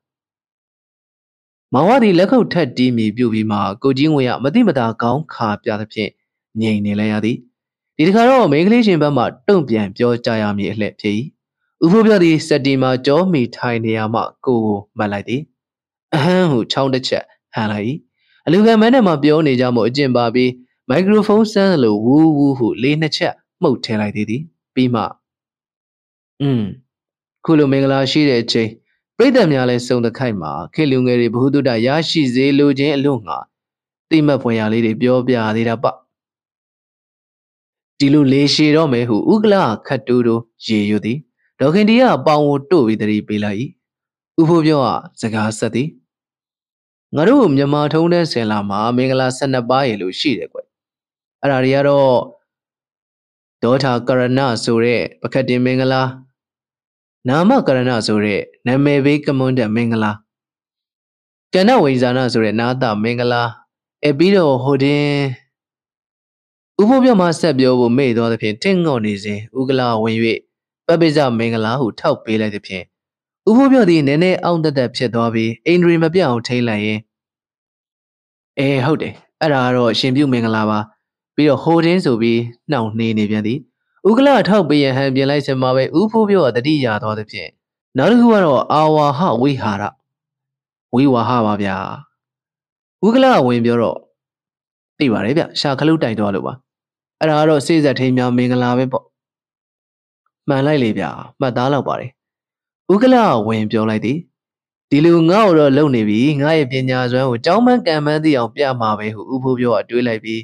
မောင်ဝါဒီလက်ခုပ်ထက်တီးမိပြုပြီးမှကိုကြီးငွေရမတိမတာကောင်းခါပြသဖြင့်ငြိမ်နေလဲရသည်ဒီတခါတော့မိန်းကလေးရှင်ဘက်မှတုံ့ပြန်ပြောကြရမည်အလှည့်ဖြစ်၏ဥဖိုးပြသည်စက်တီမှာကြောမိထိုင်နေရမှကိုကိုမှတ်လိုက်သည်အဟမ်းဟုချောင်းတစ်ချက်ဟန်လိုက်၏အလူကံမန်းနဲ့မှပြောနေကြမှုအကျင့်ပါပြီးမိုက်ခရိုဖုန်းဆန်းလိုဝူးဝူးဟုလေးနှစ်ချက်မှုတ်ထည့်လိုက်သေးသည်ပြီးမှอืมခုလိုမင်္ဂလာရှိတဲ့အချိန်ပြည်သက်များလဲစုံတခိုက်မှာခေလူငယ်တွေဘ who တုဒရရှိစေလိုခြင်းအလို့ငါတိမတ်ဖွယ်ရလေးတွေပြောပြသေးတာပေါ့ဒီလိုလေရှည်တော့မယ်ဟုဥက္ကလာခတ်တူတူရေယူသည်ဒေါခင်တီကပေါင်ကိုတို့ပြီးတရီပေးလိုက်ဥဖိုးပြောကစကားဆက်သည်ငါတို့မြန်မာထုံးတဲ့ဆင်လာမှာမင်္ဂလာဆယ်နှစ်ပါးရေလို့ရှိတယ်ကွအဲ့ဒါတွေကတော့ဒေါထာကရဏဆိုတဲ့ပကတိမင်္ဂလာနာမကရဏဆိုတဲ့နာမည်ဘေးကမွန်းတဲ့မင်္ဂလာကဏ္ဍဝိဇာနာဆိုတဲ့နာသမင်္ဂလာအပြီးတော့ဟိုတင်ဥပ္ပပြောမှာဆက်ပြောဖို့မေ့တော်သဖြင့်တင့်ငေါ့နေစဉ်ဥက္ကလာဝင်၍ပပိဇမင်္ဂလာဟုထောက်ပေးလိုက်သဖြင့်ဥပ္ပပြောသည်နည်းနည်းအောင်တက်တက်ဖြစ်သွားပြီးအိန္ဒြေမပြတ်အောင်ထိန်းလိုက်ရင်အဲဟုတ်တယ်အဲ့ဒါကတော့ရှင်ပြုမင်္ဂလာပါပြီးတော့ဟိုတင်းဆိုပြီးနှောင့်နှေးနေပြန်သည်ဥက္ကလာထောက်ပေးရန်ဟန်ပြင်လိုက်စမှာပဲဥဖိုးပြောတတိယတော်သဖြင့်နောက်တစ်ခုကတော့အာဝါဟဝိဟာရဝိဝါဟပါဗျာဥက္ကလာဝင်ပြောတော့သိပါတယ်ဗျရှာခလုတ်တိုင်တော်လို့ပါအဲ့ဒါကတော့စေဆက်ထိန်များမင်္ဂလာပဲပေါ့မှန်လိုက်လေဗျမှတ်သားလောက်ပါတယ်ဥက္ကလာဝင်ပြောလိုက်သည်ဒီလူငါ့ကိုတော့လုံနေပြီငါ့ရဲ့ပညာစွမ်းကိုကြောင်းမှန်ကံမှန်သိအောင်ပြမှာပဲဟုဥဖိုးပြောအတွေးလိုက်ပြီး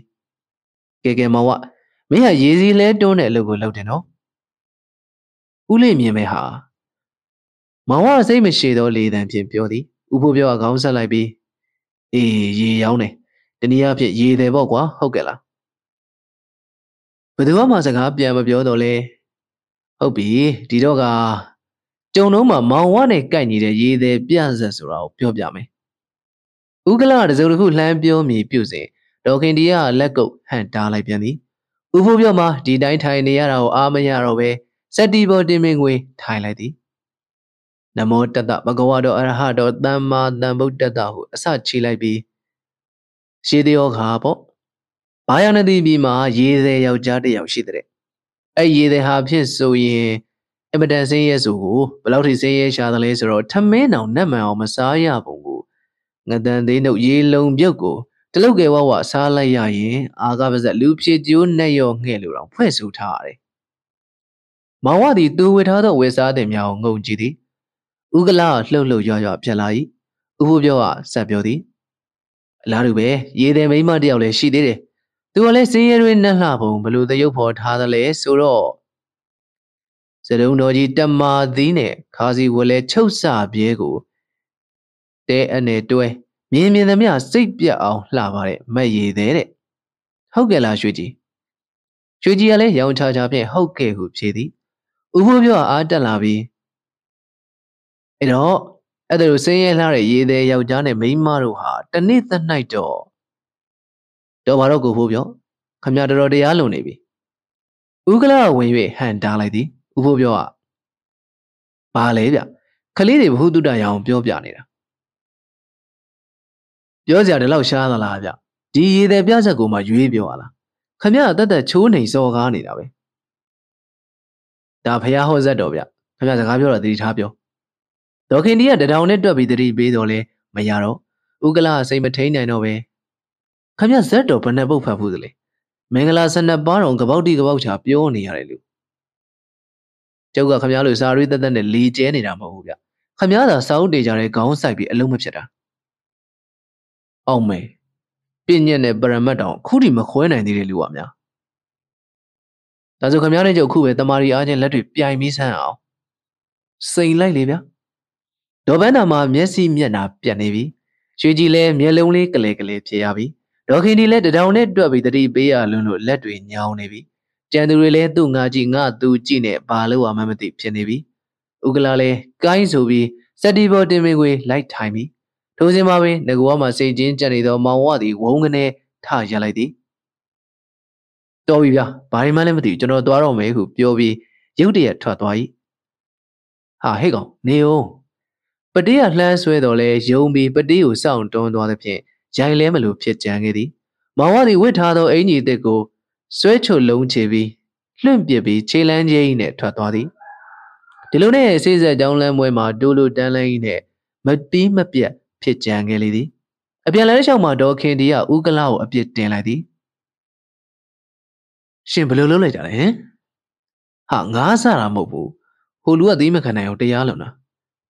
ကဲကဲမောင်ဝမင်းဟာရေစီလဲတွန်းတဲ့အလုပ်ကိုလုပ်တယ်နော်ဦးလေးမြင်မဲဟာမောင်ဝစိတ်မရှိတော့လေတံဖြင့်ပြောသည်ဥဖိုးပြောကခေါင်းဆက်လိုက်ပြီးအေးရေရောင်းတယ်တနည်းအားဖြင့်ရေတယ်ပေါ့ကွာဟုတ်ကဲ့လားဘယ်သူမှစကားပြန်မပြောတော့လဲဟုတ်ပြီဒီတော့ကကြုံတော့မှမောင်ဝနဲ့ကိုက်ညီတဲ့ရေတယ်ပြဆက်ဆိုတာကိုပြောပြမယ်ဥက္ကလာတစုံတစ်ခုလှမ်းပြောမိပြုစဉ်ဒေါခင်တီကလက်ကုပ်ဟန်တားလိုက်ပြန်သည်ဥဖိုးပြောမှာဒီတိုင်းထိုင်နေရတာကိုအားမရတော့ပဲစက်တီဘောတင်မင်းငွေထိုင်လိုက်သည်နမောတတ္တဘဂဝါတော်အရဟတော်သမ္မာသမ္ဗုဒ္ဓတ္တဟုအစချီလိုက်ပြီးရှေးတယောခါပေါ့ဘာယနာတိပြီးမှာရေသည်ယောက်ျားတစ်ယောက်ရှိတဲ့အဲ့ရေသည်ဟာဖြစ်ဆိုရင်အမတန်စင်းရဲဆိုကိုဘယ်လောက်ထိစင်းရဲရှာတယ်လဲဆိုတော့ထမင်းအောင်နတ်မှန်အောင်မစားရပုံကိုငတန်သေးနှုတ်ရေလုံပြုတ်ကိုတလုတ်ကဲဝဝစားလိုက်ရရင်အာကပါဇက်လူဖြစ်ကျိုးနဲ့ရောငှဲ့လို့တော့ဖွဲ့ဆိုထားရတယ်။မောင်ဝသည်သူဝေထားသောဝေစားတင်များကိုငုံကြည့်သည်။ဥက္ကလာလှုပ်လှုပ်ရွရွပြန်လာ၏။ဥဖိုးပြောကဆက်ပြောသည်။အလားတူပဲရေတယ်မိမတယောက်လည်းရှိသေးတယ်။သူကလည်းစင်းရဲတွေနဲ့လှပုံဘလို့သရုပ်ဖော်ထားသလဲဆိုတော့စတုံးတော်ကြီးတမာသီးနဲ့ခါစီဝလဲချုပ်စပြဲကိုတဲအနေတွဲမြင်မြင်သမျှစိတ်ပြက်အောင်လှပါတဲ့မရေသေးတဲ့ဟုတ်ကဲ့လားရွှေကြီးရွှေကြီးကလည်းရောင်ချာချာဖြင့်ဟုတ်ကဲ့ဟုဖြေသည်ဥဖိုးပြောအားတက်လာပြီးအဲ့တော့အဲ့ဒါလိုစင်းရဲလှတဲ့ရေသေးယောက်ျားနဲ့မိန်းမတို့ဟာတနေ့တစ်နိုင်တော့တော့ဘာတော့ကိုဖိုးပြောခမရတော်တော်တရားလုံနေပြီဥက္ကလာဝင်၍ဟန်တားလိုက်သည်ဥဖိုးပြောကဘာလဲဗျခလေးတွေဘ who တုတ္တရအောင်ပြောပြနေတာပြောကြတယ်လောက်ရှားသလားဗျဒီရေတယ်ပြချက်ကိုမှရွေးပြောရလားခမရတတ်တတ်ချိုးနေစော်ကားနေတာပဲဒါဖះဟောဆက်တော်ဗျခမရစကားပြောတော့သတိထားပြောဒေါခင်တီကတံတောင်နဲ့တွက်ပြီးသတိပေးတော်လဲမရတော့ဥက္ကလာစိတ်မထိန်နိုင်တော့ပဲခမရဇက်တော်ဘယ်နဲ့ပုတ်ဖတ်ဘူးသလဲမင်္ဂလာဆယ်နှစ်ပါးတော်ကပောက်တီကပောက်ချာပြောနေရတယ်လူကျောက်ကခမရလိုစာရွေးတတ်တတ်နဲ့လေကျဲနေတာမဟုတ်ဘူးဗျခမရသာစာအုပ်တွေကြတဲ့ခေါင်းဆိုင်ပြီးအလုံးမဖြစ်တာအောင်မယ်ပြညက်နဲ့ပရမတ်တောင်ခုထိမခွဲနိုင်သေးတဲ့လူပါများဒါဆိုခမရနဲ့ကျုပ်ခုပဲတမာရီအားချင်းလက်တွေပြိုင်ပြီးဆန်းအောင်စိန်လိုက်လေဗျာဒေါ်ဘန်းနာမှာမျက်စိမျက်နှာပြတ်နေပြီရွှေကြီးလည်းမျက်လုံးလေးကလေးကလေးဖြေရပြီဒေါခင်ဒီလည်းတံတောင်နဲ့တွက်ပြီးတတိပေးရလွန်းလို့လက်တွေညောင်းနေပြီ January to Najinga to Gine, Balo Amamati Psenevi, Ugalale, Kainsubi, Sadibo Demigwe, Light Timey, Tosimawe, Naguama say Jinjanido Mawadi, Wongane, Tajaladi Dovia, Parimalamati, General Dwarome, who Jovi, Judia Tatwai. Ah, Higo, Neo. But they at last with Ole, Yombi, but they sound don't want to pay, Janglemalu Pietjangedi. Mawadi Witado, any they go. Switch or long chevy, Lumpiabi, Chilange in it, Tatwadi. Delone says a downland way, my dulu downland in it, but be my pia, pitchangelidi. A pialation, my dog candy, a ugalao, a pit deladi. Shimbululita, eh? Hangasa mobu, who lua the mechanic de alona.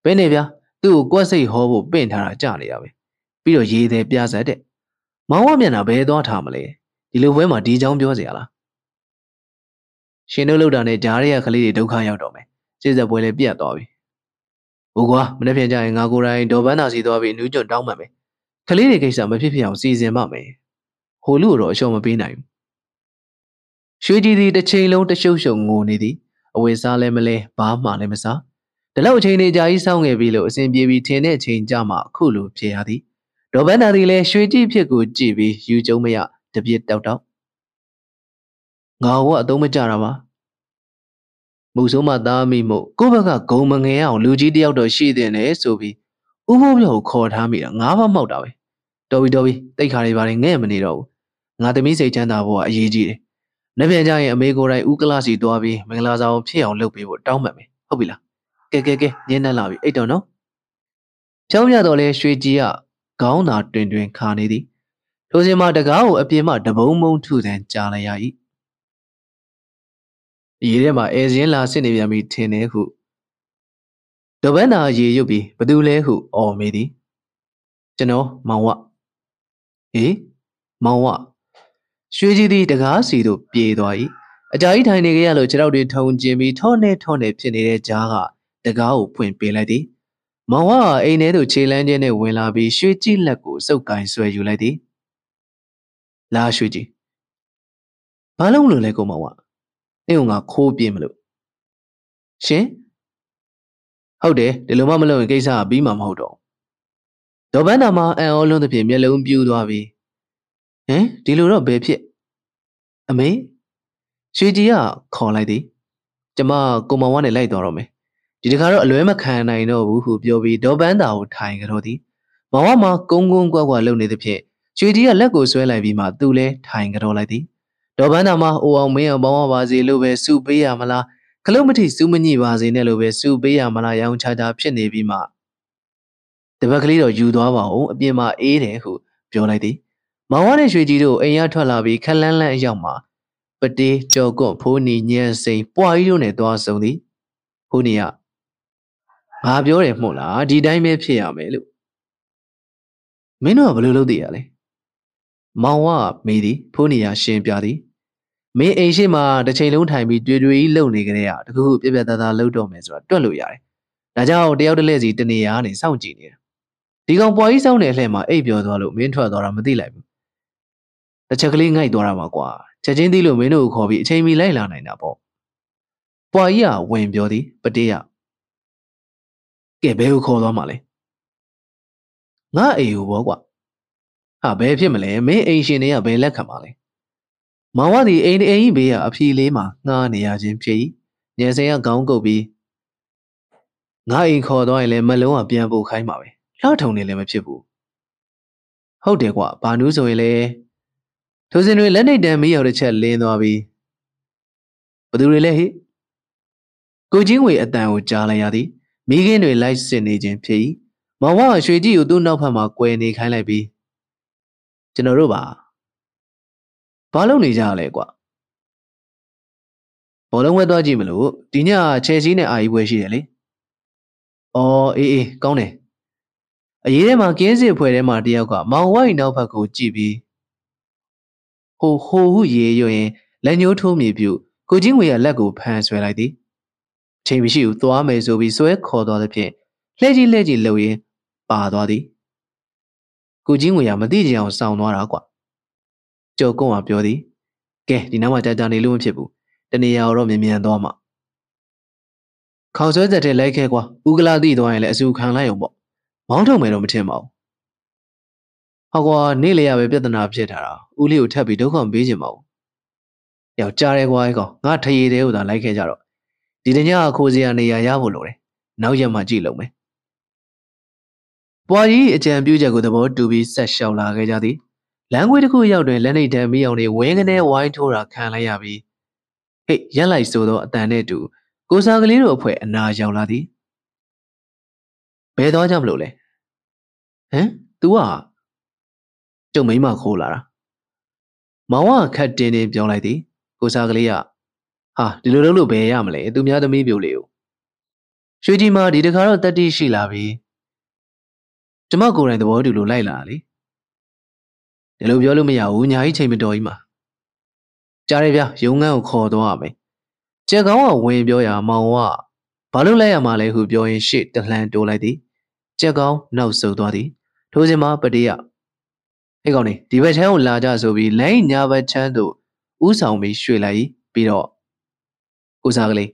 Benevia, do quasi hobo, bent her a jolly away. Bido ye de piazza de. Mawamina bed or tamale. Diluwema di jump your zella. She no load on a jaria kalidi dokaya dome, says the boy beer dobi. Ugua, Menepiaja and Agura, Dovana Sidobi, Nujo Domame. Kalidi gets a mapipiam sees a mummy. Huluro show me benign. Shuji the chilo the shosho moonidi, away salemele, barma lemesa. The low chain jai song a below, same baby tene chain jama, kulu, piadi. Dovana relay, shuji piago, jibi, hujo mea. The beat doubt out. Gawa domajarama Musoma damimo, Gubaka gomanga, Luigi de Aldo she then a sobi. Uvo called Hammy, Nava Modawi. Dobi Dobi, they carry by name and it all. Not the message and our yg. Never a mego right Ukalasi dobi, Melaza Pia or Lopi would down at me. Hobila. Keke, Yena Lavi, I don't know. Tell me a dollar, straight Gia, gone out doing carnity. Tosima the gow appear ma the bone moon tooth and jalayai. Yirema is yen la sinivia me tene who. Dovena ye yubi, Badule who, or midi. Jano, mawa. Eh? Mawa. Shuji the gasi do piedoi. A jai tiny yellow childhood tone jimmy tone tone pene jaha. The gow point peladi. Mawa ain't it to chill and yen will I be shuji lago so kind swear you lady. La Shuji. Palulu lego mawa. Neunga cold bimlo. She? How de, the Lumamalo and Gaza beamam hodo. Dobanama and all on the pim yellow beauty. Eh? Diluro baby. Ame? Shuji are call lady. Jama Gomawan a light or me. Didicaro Luema can I know who be Dobanda out tying at Hodi. Mawama Gongo Gua lonely the pie. Shuji lego swella vima dule, tying at all lady. Dobanama, or mea bawazi, lube, soup be amala, Calumity, sumini was in elove, soup be amala, young chada, pshene vima. The Baclido Judawa, Bima ate who, Joe lady. Mawane Shujido, Aya Tolabi, Kalala Yama. But they, Jogo, Pony, near say, Boy, you ne doas only. Punia. Have your emola, did I make Piamelu? Mino of Lulu the Mawa, midi, punia, shame piadi. May a shema, the chain long time be dreary lonely grea, the hoop, the low domes, or Doluya. Najao, the elder lazy, the neani, sound genius. Digon boys only a lemma, a pure dolo, mentor doramadilab. The chuckling I doramaqua, Chajindilo menu, covi, chami lailan in apple. Boya, Wayne beauty, but dear. Gebeu called Omale. Na a uwa. A baby may ancient air be lacamale. Mawadi ain't a beer, a pea lema, na near Jim P. Yes, a gown go be. Na in called oil and Maloa Biambo Kaimari. Not only lemon chibu. How de what, Banuzoile? Tosin will let it damn me or the child lay no be. But do relay? Go jingway at down with Jalayadi. Megan will like sin agent P. Mawa, she do know Pama Gwenny Kalabi. Generoba Baloni Jalegua Bolonga Jimelu, Dina Chesina, I wish ye. Oh, eh, gone. A year marquesi puerema diagua, Mawa no paco gibi. Ho ho ye, you eh, Lenyo told me you, could you wear lego pants where I did? Chamish you, Thormes will be so called on the pin. Leggy, leggy, lowy, badody. Gujinwe Amadi on Sound Waraqua. Joe go up, Jody. Get the Namata Danny Lumpibu. တနေရာတော့မြင်မြန်သွားမှာခေါင်းဆွဲသက်တဲ့လိုက်ခဲကွာဥကလာတိသွားရင်လည်းအဆူခံလိုက်အောင်ပေါ့မောင်းထုတ်မယ်တော့မထင်ပါဘူးဟောကွာနေ့လေရပဲပြဿနာဖြစ်တာတာဦးလေးကိုထပ်ပြီးဒုက္ခမပေးချင်ပါဘူးယောက်ကြားရဲကွာအဲကောင်ငါထရေတဲ့ဟိုသာလိုက်ခဲကြတော့ဒီတညအခိုးစရာနေရာရဖို့လိုတယ်နောက်ရက်မှကြည့်လုံမယ်ပွားကြီးအကြံပြုချက်ကိုသဘောတူပြီးဆက်လျှောက်လာခဲ့ကြသည်လမ်းခွေတစ်ခုရောက်တွင်လက်နှိပ်တံမီးအောင်တွေဝင်းကနေဝိုင်းထိုးတာခံလိုက်ရပြီးဟေ့ရက်လိုက်ဆိုတော့အတန်နဲ့တူကိုစားကလေးတို့အဖွဲအနာရောက်လာသည်ဘယ်သွားကြမလို့လဲဟမ် तू ကကျုံမိမခိုးလာတာမောင်ကခက်တင်းတင်းပြောလိုက်သည်ကိုစားကလေးကဟာဒီလိုလုပ်လို့ဘယ်ရမလဲသူများသမီးပြိုလေးကိုရွှေကြီးမဒီတခါတော့တတ်တိရှိလာပြီကျမကိုယ်တိုင်သဘောတူလို့လိုက်လာလေဒီလိုပြောလို့မရဘူးညာကြီးချိန်မတော်ကြီးမှာကြားရပြရုံငန်းကိုခေါ်သွားရမယ်ကြက်ကောင်ကဝင်ပြောရမောင်ကဘာလို့လိုက်ရမှာလဲဟုပြောရင်ရှေ့တလှန်တိုးလိုက်သည်ကြက်ကောင်နောက်ဆုတ်သွားသည်ထိုးစင်မှာပတိရဟဲ့ကောင်နေဒီဘက်ချမ်းကိုလာကြဆိုပြီးလိုင်းညာဘက်ချမ်းသို့ဥဆောင်ပြီးရွှေ့လိုက်ပြီးတော့ကိုစားကလေး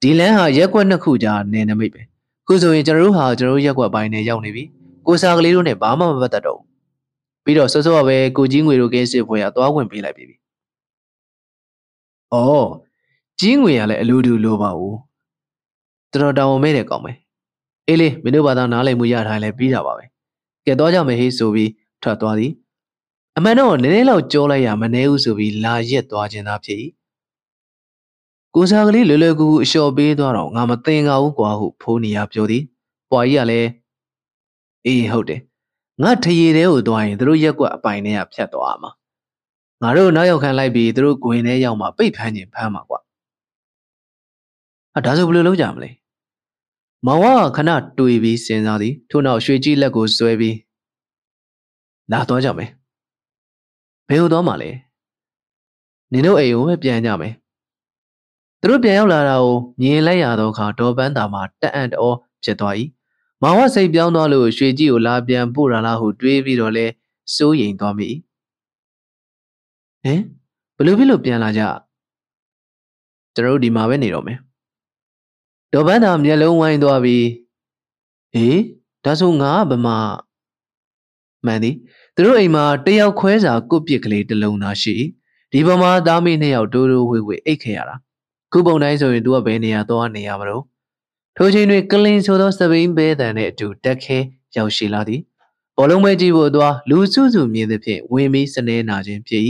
ဒီလမ်းဟာရက်ကွက်နှစ်ခုကြာနေနမိတ်ပဲခုဆိုရင်ကျွန်တော်တို့ဟာကျွန်တော်တို့ရက်ကွက်ပိုင်းနဲ့ရောက်နေပြီကိုစားကလေးတို့နဲ့ဘာမှမပတ်သက်တော့ပြီးတော့စောစောပဲကိုကြီးငွေတို့ကင်းစစ်ဖွယ်ရသွားဝင်ပေးလိုက်ပြီအော်ကြီးငွေရလည်းအလိုတူလိုပါဘူးတော်တော်တောင်းမဲတယ်ကောင်းမယ်အေးလေးမင်းတို့ဘာသာနားလည်မှုရထားရင်လည်းပြီးတာပါပဲကဲတော့ကြမယ်ဟေးဆိုပြီးထွက်သွားသည်အမှန်တော့နည်းနည်းလောက်ကြောလိုက်ရမနေဘူးဆိုပြီးလာရက်သွားခြင်းသာဖြစ်၏ကိုစားကလေးလွယ်လွယ်ကူကူအလျှော်ပေးသွားတော့ငါမသိငါဘူးကွာဟုဖုန်းနီယာပြောသည်ပွာကြီးကလည်းအေးဟုတ်တယ်ငါထရေတဲကိုသွားရင်တို့ရက်ကွက်အပိုင်ထဲကဖြတ်သွားမှာငါတို့နောက်ရောက်ခံလိုက်ပြီးတို့ဂွင်ထဲရောက်မှာပိတ်ဖမ်းခြင်းဖမ်းမှာကွာဟာဒါဆိုဘယ်လိုလုပ်ကြမလဲမောင်ဝါခဏတွေးပြီးစဉ်းစားသည်ထို့နောက်ရွှေကြီးလက်ကိုဆွဲပြီးလာသွားကြမယ်ဘယ်လိုသွားမှာလဲနင်တို့အိမ်ကိုပဲပြန်ကြမယ်သူတို့ပြန်ရောက်လာတာကိုမြင်လိုက်ရသောအခါဒေါ်ပန်းသာမှာတအံ့တော်ဖြစ်သွား၏မောင်ဝစိတ်ပြောင်းသွားလို့ရွှေကြီးကိုလာပြန်ပို့ရလားဟုတွေးပြီးတော့လဲစိုးရိမ်သွားမိဟင်ဘလို့ဖြစ်လို့ပြန်လာကြကျွန်တော်တို့ဒီမှာပဲနေတော့မယ်ဒေါ်ပန်းသာမျက်လုံးဝိုင်းသွားပြီးအေးဒါဆိုငါကဗမာမှန်သည်သူတို့အိမ်မှာတယောက်ခွဲစာကုတ်ပစ်ကလေးတစ်လုံးသာရှိဒီဗမာသားမိနှစ်ယောက်တိုးတိုးဝှေ့ဝှေ့အိတ်ခဲ့ရတာခုပုံတိုင်းဆိုရင် तू ကဘယ်နေရာသွားနေရမလို့ထိုးချင်းတွေကလင်းဆိုသောစပိန်ဘဲတန်နဲ့အတူတက်ခဲရောက်ရှိလာသည်ဘောလုံးမဲကြည့်ဖို့သွားလူစုစုမြင်သည်ဖြင့်ဝင်ပြီးစနေနာခြင်းဖြစ်၏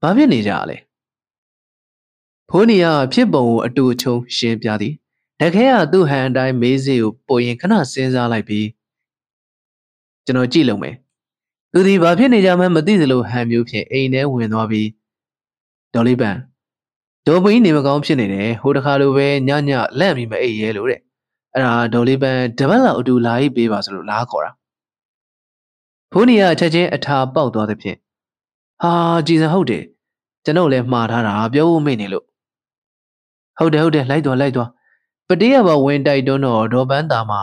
ဘာဖြစ်နေကြလဲဖိုးနီယာဖြစ်ပုံကိုအတူချုံရှင်းပြသည်တက်ခဲကသူ့ဟန်အတိုင်းမေးစေကိုပိုရင်ခဏစဉ်းစားလိုက်ပြီးကျွန်တော်ကြည့်လုံမယ်သူဒီဘာဖြစ်နေကြမှန်းမသိသလိုဟန်မျိုးဖြင့်အိမ်ထဲဝင်သွားပြီးဒေါ်လေးပန်ဒေါ်ပင်းနေမကောင်းဖြစ်နေတယ်ဟိုတခါလိုပဲညညလန့်ပြီးမအိပ်ရဲလို့တဲ့အဲ့ဒါဒေါ်လေးပန်းတပတ်လောက်အတူလာရေးပေးပါဆိုလို့လာခေါ်တာဖိုးနီယာချက်ချင်းအထာပေါက်သွားသဖြင့်ဟာကြည်စံဟုတ်တယ်ကျွန်တော်လည်းမှားထားတာပြောဖို့မေ့နေလို့ဟုတ်တယ်ဟုတ်တယ်လိုက်သွားလိုက်သွားပတေးရပါဝင်တိုက်တွန်းတော့ဒေါ်ပန်းသားမှာ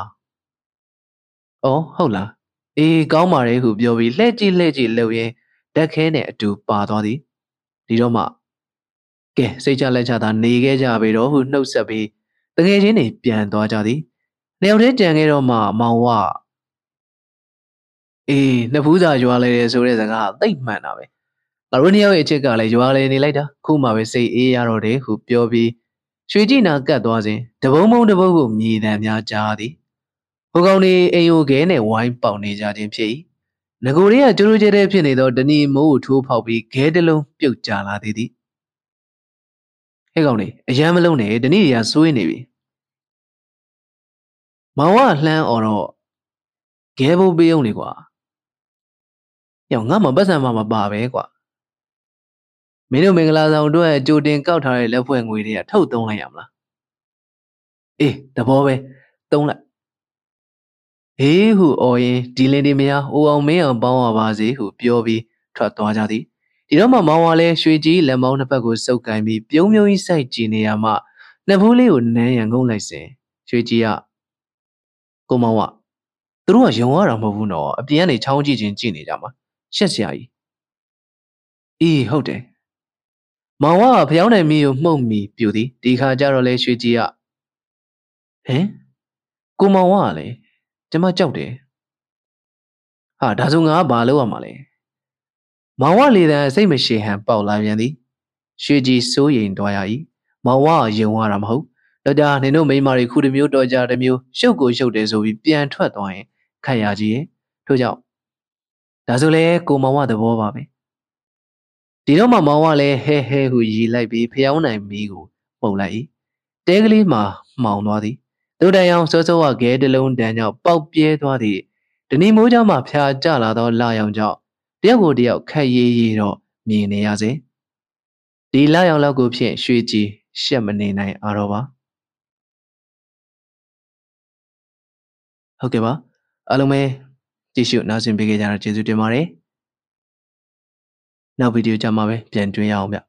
အော်ဟုတ်လားအေးကောင်းပါလေဟုပြောပြီးလှဲ့ကြည့်လှဲ့ကြည့်လှုပ်ရင်းဓာတ်ခဲနဲ့အတူပါသွားသည်ဒီတော့မှကဲစိတ်ချလက်ချသာနေခဲ့ကြပြီတော့ဟုနှုတ်ဆက်ပြီးတငယ်ချင်းတွေပြန်သွားကြသည်နှစ်ယောက်တည်းကြံခဲ့တော့မှမောင်ဝအေးနှစ်ဖူးသာရွာလဲတယ်ဆိုတဲ့စကားသိပ်မှန်တာပဲငါတို့နှစ်ယောက်ရဲ့အချစ်ကလည်းရွာလဲနေလိုက်တာခုမှပဲစိတ်အေးရတော့တယ်ဟုပြောပြီးရွှေကြည်နာကတ်သွားစဉ်တပုံးပုံးတပုံးကိုမြေတံများကြားသည်ဟိုကောင်တွေအိမ်ယိုခဲနဲ့ဝိုင်းပေါင်နေကြခြင်းဖြစ်၏ငကိုတွေကကျိုးကျဲတဲ့ဖြစ်နေသောတဏီမိုးကိုထိုးဖောက်ပြီးခဲတစ်လုံးပြုတ်ကျလာသည်သည်ဲ့ကောင်လေးအရန်မလုံးနဲ့ဒီနေ့ရဆိုးနေပြီမောင်ဝလှမ်းအော်တော့ဂဲဘုံပေးအောင်လေကွာယောက်ငါမပတ်စံမှာမပါပဲကွာမင်းတို့မင်္ဂလာဆောင်တို့အကြိုတင်ကောက်ထားတဲ့လက်ဖွဲ့ငွေတွေကထုတ်သုံးလိုက်ရမလားအေးတဘောပဲသုံးလိုက်အေးဟုအော်ရင်ဒီလင်းဒီမရအိုအောင်မင်းအောင်ပေါင်းပါပါစေဟုပြောပြီးထွက်သွားကြသည်ဒီတော့မှမောင်ဝါလဲရွှေကြီးလက်မောင်းနှစ်ဖက်ကိုစုပ်ကန်ပြီးပြုံးပြုံးကြီးစိုက်ကြည့်နေရမှနှစ်ဖူးလေးကိုနမ်းရန်ငုံလိုက်စဉ်ရွှေကြီးကကိုမောင်ဝါသူတို့ကယုံရတာမဟုတ်ဘူးနော်အပြင်ကနေချောင်းကြည့်ချင်းကြည့်နေကြမှာရှက်စရာကြီးအေးဟုတ်တယ် မောင်ကဖျောင်းတဲ့မီးကိုမှုန့်မီပြူသည်ဒီခါကျတော့လဲရွှေကြီးကဟင်ကိုမောင်ကလည်းကျမကြောက်တယ်ဟာဒါဆိုငါကဘာလုပ်ရမှာလဲမောင်ကလေတံစိတ်မရှည်ဟန်ပေါက်လာပြန်သည်ရွှေကြီးစိုးရိမ်သွားရ၏မောင်ကယုံရတာမဟုတ်တော့ကြာနေတို့မိန်းမတွေခုတစ်မျိုးတော့ကြာတစ်မျိုးရှုပ်ကိုရှုပ်တယ်ဆိုပြီးပြန်ထွက်သွားရင်ခက်ရကြီးရဲ့ထို့ကြောင့်ဒါဆိုလဲကိုမောင်ကသဘောပါပဲဒီတော့မှမောင်ကလည်းဟဲဟဲဟုရီလိုက်ပြီးဖျောင်းနိုင်မီးကိုပုံလိုက်၏တဲကလေးမှာမှောင်သွားသည်သူတန်အောင်စောစောကခဲတစ်လုံးတန်ကြောင့်ပေါက်ပြဲသွားသည်ဒီနေ့မိုးကြောင့်မှဖျားကျလာသောလာရောင်ကြောင့်တယောက်ကိုတယောက်ခက်ရေးရေးတော့မြင်နေရစေဒီလာရောင်လောက်ကိုဖြင့်ရွှေကြီးရှက်မနေနိုင်အားတော့ပါဟုတ်ကဲ့ပါအားလုံးပဲကြည့်ရှုနားဆင်ပေးကြတာကျေးဇူးတင်ပါတယ်နောက်ဗီဒီယိုကြမှာပဲပြန်တွေ့ရအောင်ဗျ